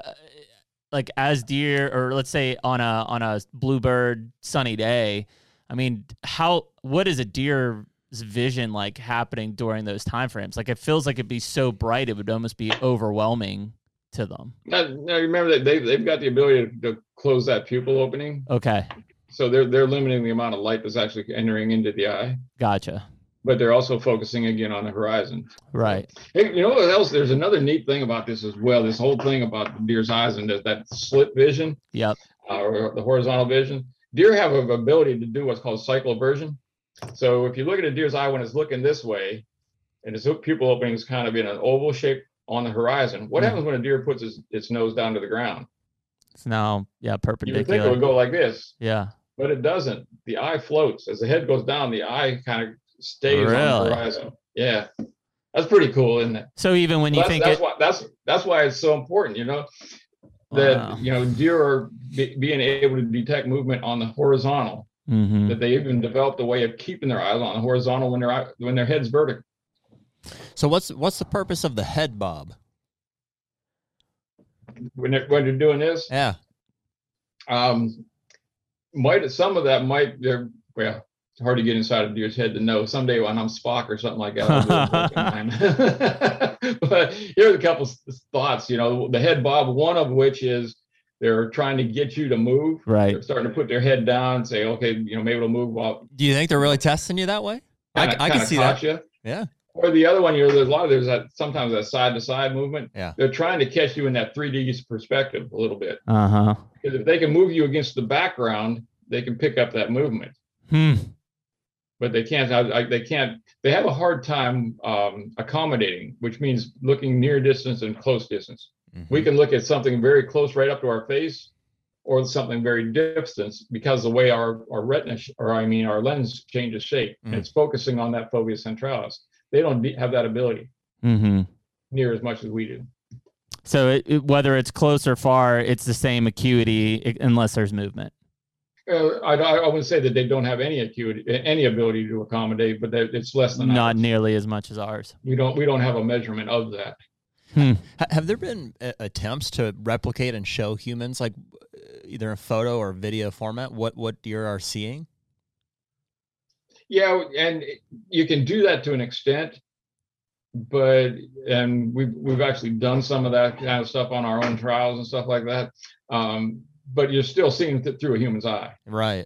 like as deer, or let's say on a, on a bluebird sunny day, I mean, how, what is a deer's vision like happening during those timeframes? Like, it feels like it'd be so bright, it would almost be overwhelming to them. Now, now remember that they, they've got the ability to, to close that pupil opening. Okay. So they're, they're limiting the amount of light that's actually entering into the eye. Gotcha. But they're also focusing again on the horizon. Right. Hey, you know what else? There's another neat thing about this as well. This whole thing about the deer's eyes and that, that slit vision. Yep. Uh, or the horizontal vision. Deer have an ability to do what's called cycloversion. So if you look at a deer's eye when it's looking this way, and its pupil opening is kind of in an oval shape on the horizon, what mm. happens when a deer puts its, its nose down to the ground? It's now, yeah, perpendicular. You would think it would go like this. Yeah. But it doesn't. The eye floats. As the head goes down, the eye kind of stays really? on the horizon. Yeah. That's pretty cool, isn't it? So even when so you that's, think that's it... Why, that's, that's why it's so important, you know? That, wow. you know, deer are be, being able to detect movement on the horizontal, mm-hmm. that they even developed a way of keeping their eyes on the horizontal when their when their head's vertical. So what's what's the purpose of the head bob? When they're, when they're doing this? Yeah. Um, might some of that might, well, it's hard to get inside a deer's head to know. Someday when I'm Spock or something like that, I'll do it. But here's a couple thoughts. You know, the head bob, one of which is they're trying to get you to move. Right. They're starting to put their head down and say, okay, you know, maybe it'll move up. Do you think they're really testing you that way? Kinda, I, I can see that. You. Yeah. Or the other one, you know, there's a lot of there's that sometimes that side to side movement. Yeah. They're trying to catch you in that three D perspective a little bit. Uh huh. Because if they can move you against the background, they can pick up that movement. Hmm. But they can't, I, I, they can't, they have a hard time um, accommodating, which means looking near distance and close distance. Mm-hmm. We can look at something very close right up to our face or something very distant because the way our, our retina, sh- or I mean, our lens changes shape. Mm-hmm. And it's focusing on that fovea centralis. They don't de- have that ability mm-hmm. near as much as we do. So it, it, whether it's close or far, it's the same acuity it, unless there's movement. Uh, I, I wouldn't say that they don't have any acuity, any ability to accommodate, but it's less than not ours. Nearly as much as ours. We don't we don't have a measurement of that. Hmm. Ha- have there been uh, attempts to replicate and show humans, like either in photo or video format, what, what deer are seeing? Yeah, and you can do that to an extent, but and we've we've actually done some of that kind of stuff on our own trials and stuff like that. Um, but you're still seeing th- through a human's eye, right?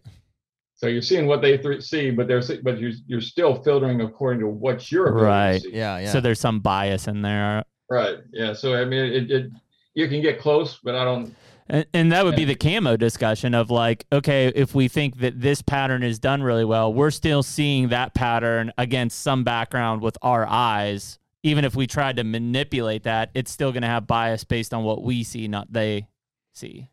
So you're seeing what they th- see, but they're but you're you're still filtering according to what you're right. To see. Yeah, yeah. So there's some bias in there, right? Yeah. So I mean, it, it you can get close, but I don't. And, and that would be the camo discussion of like, okay, if we think that this pattern is done really well, we're still seeing that pattern against some background with our eyes. Even if we tried to manipulate that, it's still going to have bias based on what we see, not they see.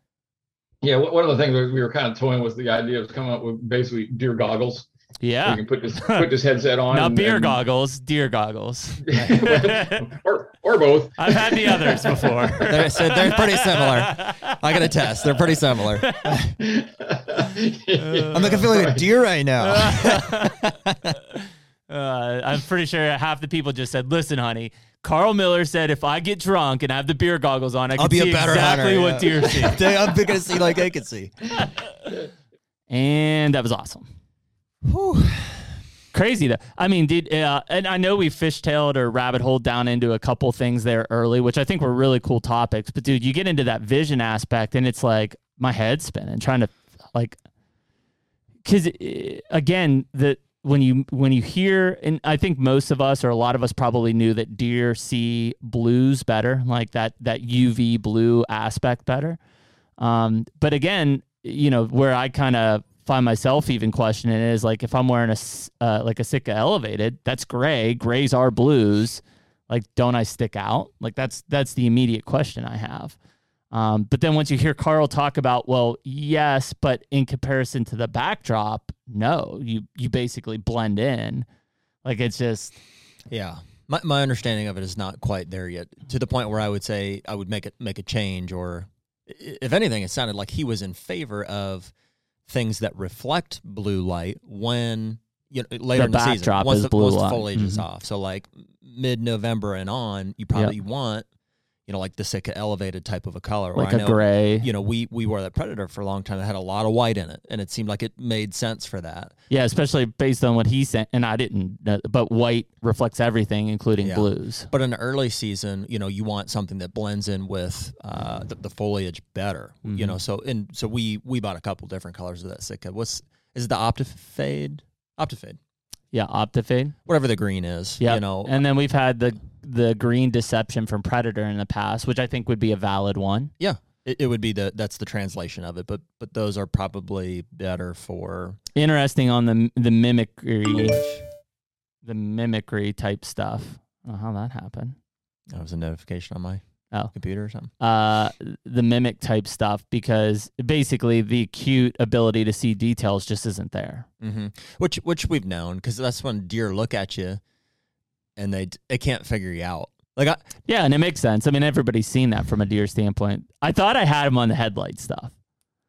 Yeah, one of the things we were kind of toying with the idea of coming up with basically deer goggles. Yeah, you can put this put this headset on. Not beer and, goggles, deer goggles, or or both. I've had the others before. They're, so they're pretty similar. I got a test. They're pretty similar. I'm like I feel like a deer right now. uh, I'm pretty sure half the people just said, "Listen, honey, Carl Miller said if I get drunk and I have the beer goggles on, I can I'll be see a better exactly hunter, what yeah. deer see. I'm gonna see like I can see." And that was awesome. Whew. Crazy though. I mean, dude, uh, and I know we fishtailed or rabbit holed down into a couple things there early, which I think were really cool topics. But dude, you get into that vision aspect, and it's like my head's spinning, trying to, like, because again, the when you when you hear, and I think most of us or a lot of us probably knew that deer see blues better, like that that U V blue aspect better. Um, but again, you know, where I kind of find myself even questioning it is like if I'm wearing a uh, like a Sitka Elevated, that's gray. Grays are blues. Like, don't I stick out? Like that's that's the immediate question I have. Um, but then once you hear Carl talk about, well, yes, but in comparison to the backdrop, no, you you basically blend in. Like it's just, yeah. My my understanding of it is not quite there yet, to the point where I would say I would make it make a change, or if anything, it sounded like he was in favor of things that reflect blue light when you know later the in the season once the, blue once the foliage mm-hmm. is off. So like mid-November and on, you probably yep. want you know like the Sitka Elevated type of a color, like or a I know, gray. You know, we we wore that Predator for a long time that had a lot of white in it, and it seemed like it made sense for that. Yeah, especially based on what he said, and I didn't. But white reflects everything, including yeah. blues. But in the early season, you know, you want something that blends in with uh, the, the foliage better. Mm-hmm. You know, so and so we we bought a couple different colors of that Sitka. What's is it the Optifade? Optifade. Yeah, Optifade. Whatever the green is. Yeah. You know, and then we've had the. the green deception from Predator in the past, which I think would be a valid one. Yeah, it, it would be the, that's the translation of it, but, but those are probably better for interesting on the, the mimicry, the mimicry type stuff. I don't know how that happened. That was a notification on my oh. computer or something. Uh, the mimic type stuff, because basically the acute ability to see details just isn't there. Mm-hmm. Which, which we've known, cause that's when deer look at you and they they can't figure you out. Like, I, yeah, and it makes sense. I mean, everybody's seen that from a deer standpoint. I thought I had him on the headlight stuff.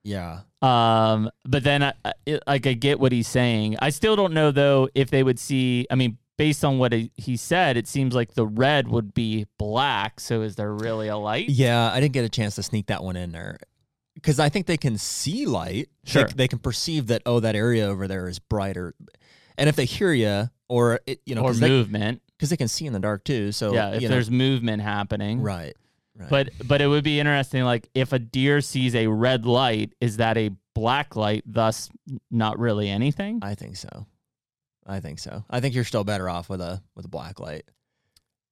Yeah. Um, but then I, I like I get what he's saying. I still don't know though if they would see. I mean, based on what he said, it seems like the red would be black. So is there really a light? Yeah, I didn't get a chance to sneak that one in there, because I think they can see light. Sure. They, they can perceive that. Oh, that area over there is brighter, and if they hear you or it, you know, or movement. They, Because they can see in the dark too, so yeah. If you know. There's movement happening, right, right? But but it would be interesting, like if a deer sees a red light, is that a black light? Thus, not really anything. I think so. I think so. I think you're still better off with a with a black light,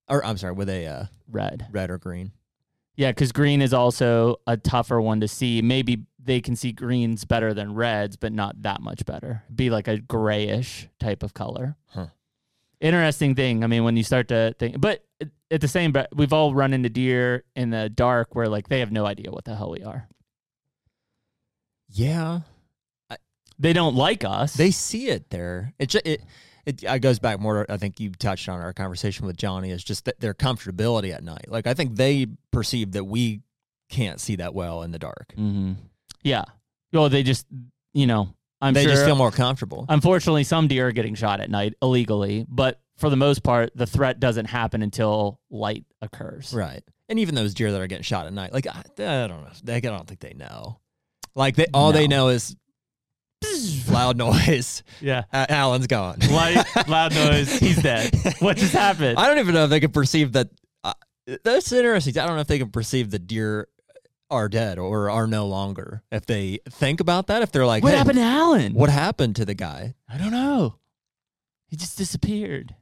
or I'm sorry, with a uh, red, red or green. Yeah, because green is also a tougher one to see. Maybe they can see greens better than reds, but not that much better. It'd be like a grayish type of color. Huh. Interesting thing. I mean, when you start to think, but at the same, but we've all run into deer in the dark where like they have no idea what the hell we are. Yeah, I, they don't like us. They see it there. It just, it, it it goes back more. I think you touched on our conversation with Johnny is just that their comfortability at night. Like I think they perceive that we can't see that well in the dark. Mm-hmm. Yeah. Well, they just you know. I'm they sure, just feel more comfortable. Unfortunately, some deer are getting shot at night illegally, but for the most part, the threat doesn't happen until light occurs. Right. And even those deer that are getting shot at night, like, I, I don't know. I don't think they know. Like, they, all no. they know is loud noise. Yeah. Uh, Alan's gone. Light, loud noise. He's dead. What just happened? I don't even know if they can perceive that. Uh, that's interesting. I don't know if they can perceive the deer are dead or are no longer. If they think about that, if they're like, what hey, happened to Alan? What happened to the guy? I don't know. He just disappeared.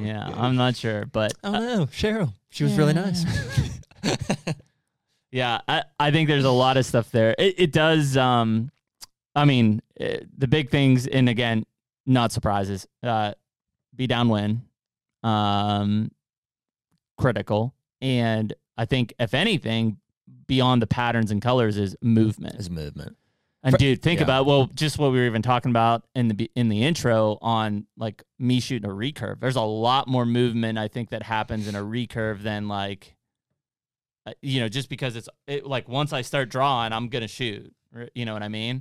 Yeah, I'm not sure, but oh uh, no, Cheryl, she was yeah. really nice. Yeah, I, I think there's a lot of stuff there. It, it does. Um, I mean, it, the big things, and again, not surprises. Uh, be downwind, um, critical, and I think if anything beyond the patterns and colors is movement. Is movement. And dude, think yeah. about well, just what we were even talking about in the in the intro on like me shooting a recurve. There's a lot more movement I think that happens in a recurve than like, you know, just because it's it, like once I start drawing, I'm gonna shoot. You know what I mean?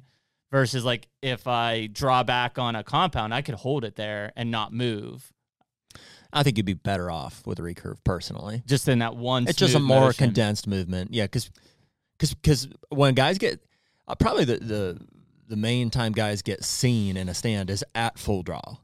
Versus like if I draw back on a compound, I could hold it there and not move. I think you'd be better off with a recurve personally. Just in that one. It's just a more motion. condensed movement. Yeah, because because when guys get Uh, probably the, the the main time guys get seen in a stand is at full draw.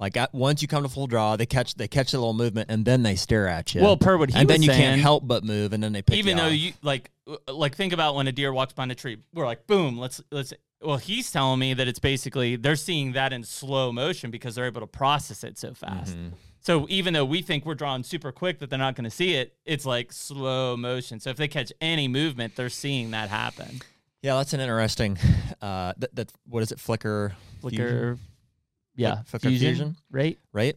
Like at, once you come to full draw, they catch they catch a little movement and then they stare at you. Well, per what he and was then you saying, can't help but move, and then they pick even you though off. You like like think about when a deer walks behind a tree, we're like boom, let's let's. Well, he's telling me that it's basically they're seeing that in slow motion because they're able to process it so fast. Mm-hmm. So even though we think we're drawing super quick that they're not going to see it, it's like slow motion. So if they catch any movement, they're seeing that happen. Yeah, that's an interesting, uh, that, that, what is it, Flicker? Flicker, fusion? yeah. Flicker fusion, fusion? Right. Right?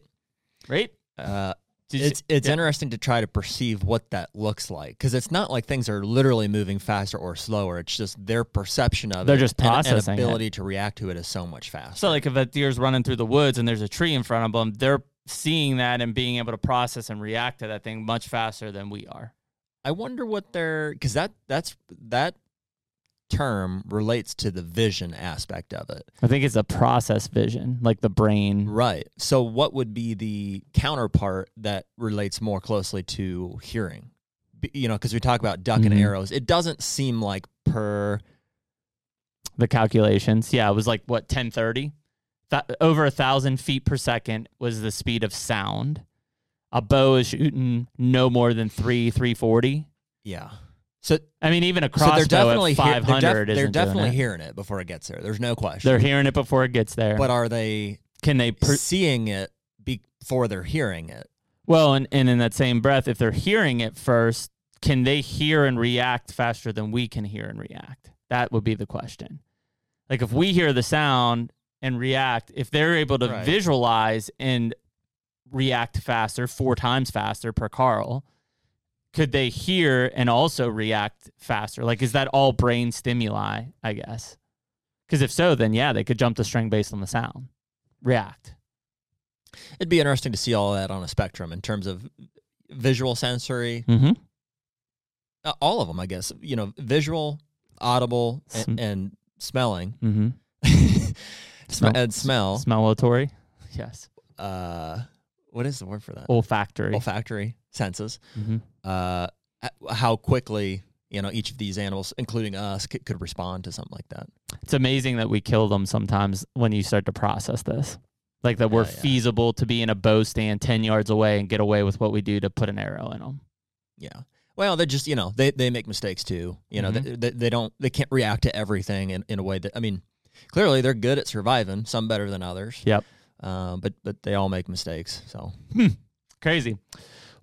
Right? Uh, it's it's yeah. interesting to try to perceive what that looks like, because it's not like things are literally moving faster or slower. It's just their perception of They're it. They're just processing and, and ability it. to react to it is so much faster. So like if a deer's running through the woods and there's a tree in front of them, they're seeing that and being able to process and react to that thing much faster than we are. I wonder what they're, because that, that's, that, term relates to the vision aspect of it. I think it's a process vision, like the brain. Right. So what would be the counterpart that relates more closely to hearing? You know, because we talk about duck mm-hmm. and arrows. It doesn't seem like per... The calculations. Yeah, it was like, what, ten thirty? Th- over one thousand feet per second was the speed of sound. A bow is shooting no more than three, three forty. Yeah. So I mean, even a crossbow so at five hundred is. They're isn't definitely doing it. hearing it before it gets there. There's no question. They're hearing it before it gets there. But are they? Can they per- seeing it before they're hearing it? Well, and, and in that same breath, if they're hearing it first, can they hear and react faster than we can hear and react? That would be the question. Like if we hear the sound and react, if they're able to right. visualize and react faster, four times faster per Carl. Could they hear and also react faster? Like, is that all brain stimuli, I guess? Because if so, then, yeah, they could jump the string based on the sound, react. It'd be interesting to see all that on a spectrum in terms of visual, sensory, mm-hmm. uh, all of them, I guess. You know, visual, audible, Sm- and, and smelling. Mm-hmm. Smell. And smell. Smellatory, yes. Uh, what is the word for that? Olfactory. Olfactory. Senses, mm-hmm. uh, how quickly, you know, each of these animals, including us, c- could respond to something like that. It's amazing that we kill them sometimes when you start to process this, like that we're yeah, yeah. feasible to be in a bow stand ten yards away and get away with what we do to put an arrow in them. Yeah. Well, they just, you know, they, they make mistakes too. You know, mm-hmm. they, they, they don't, they can't react to everything in, in a way that, I mean, clearly they're good at surviving, some better than others. Yep. Uh, but, but they all make mistakes. So hmm. crazy.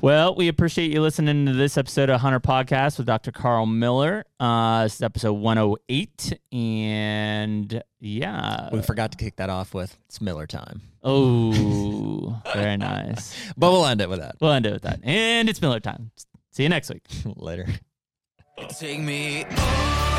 Well, we appreciate you listening to this episode of Hunter Podcast with Doctor Carl Miller. Uh, this is episode one oh eight, and yeah. We forgot to kick that off with, it's Miller time. Oh, very nice. But we'll end it with that. We'll end it with that. And it's Miller time. See you next week. Later. Take me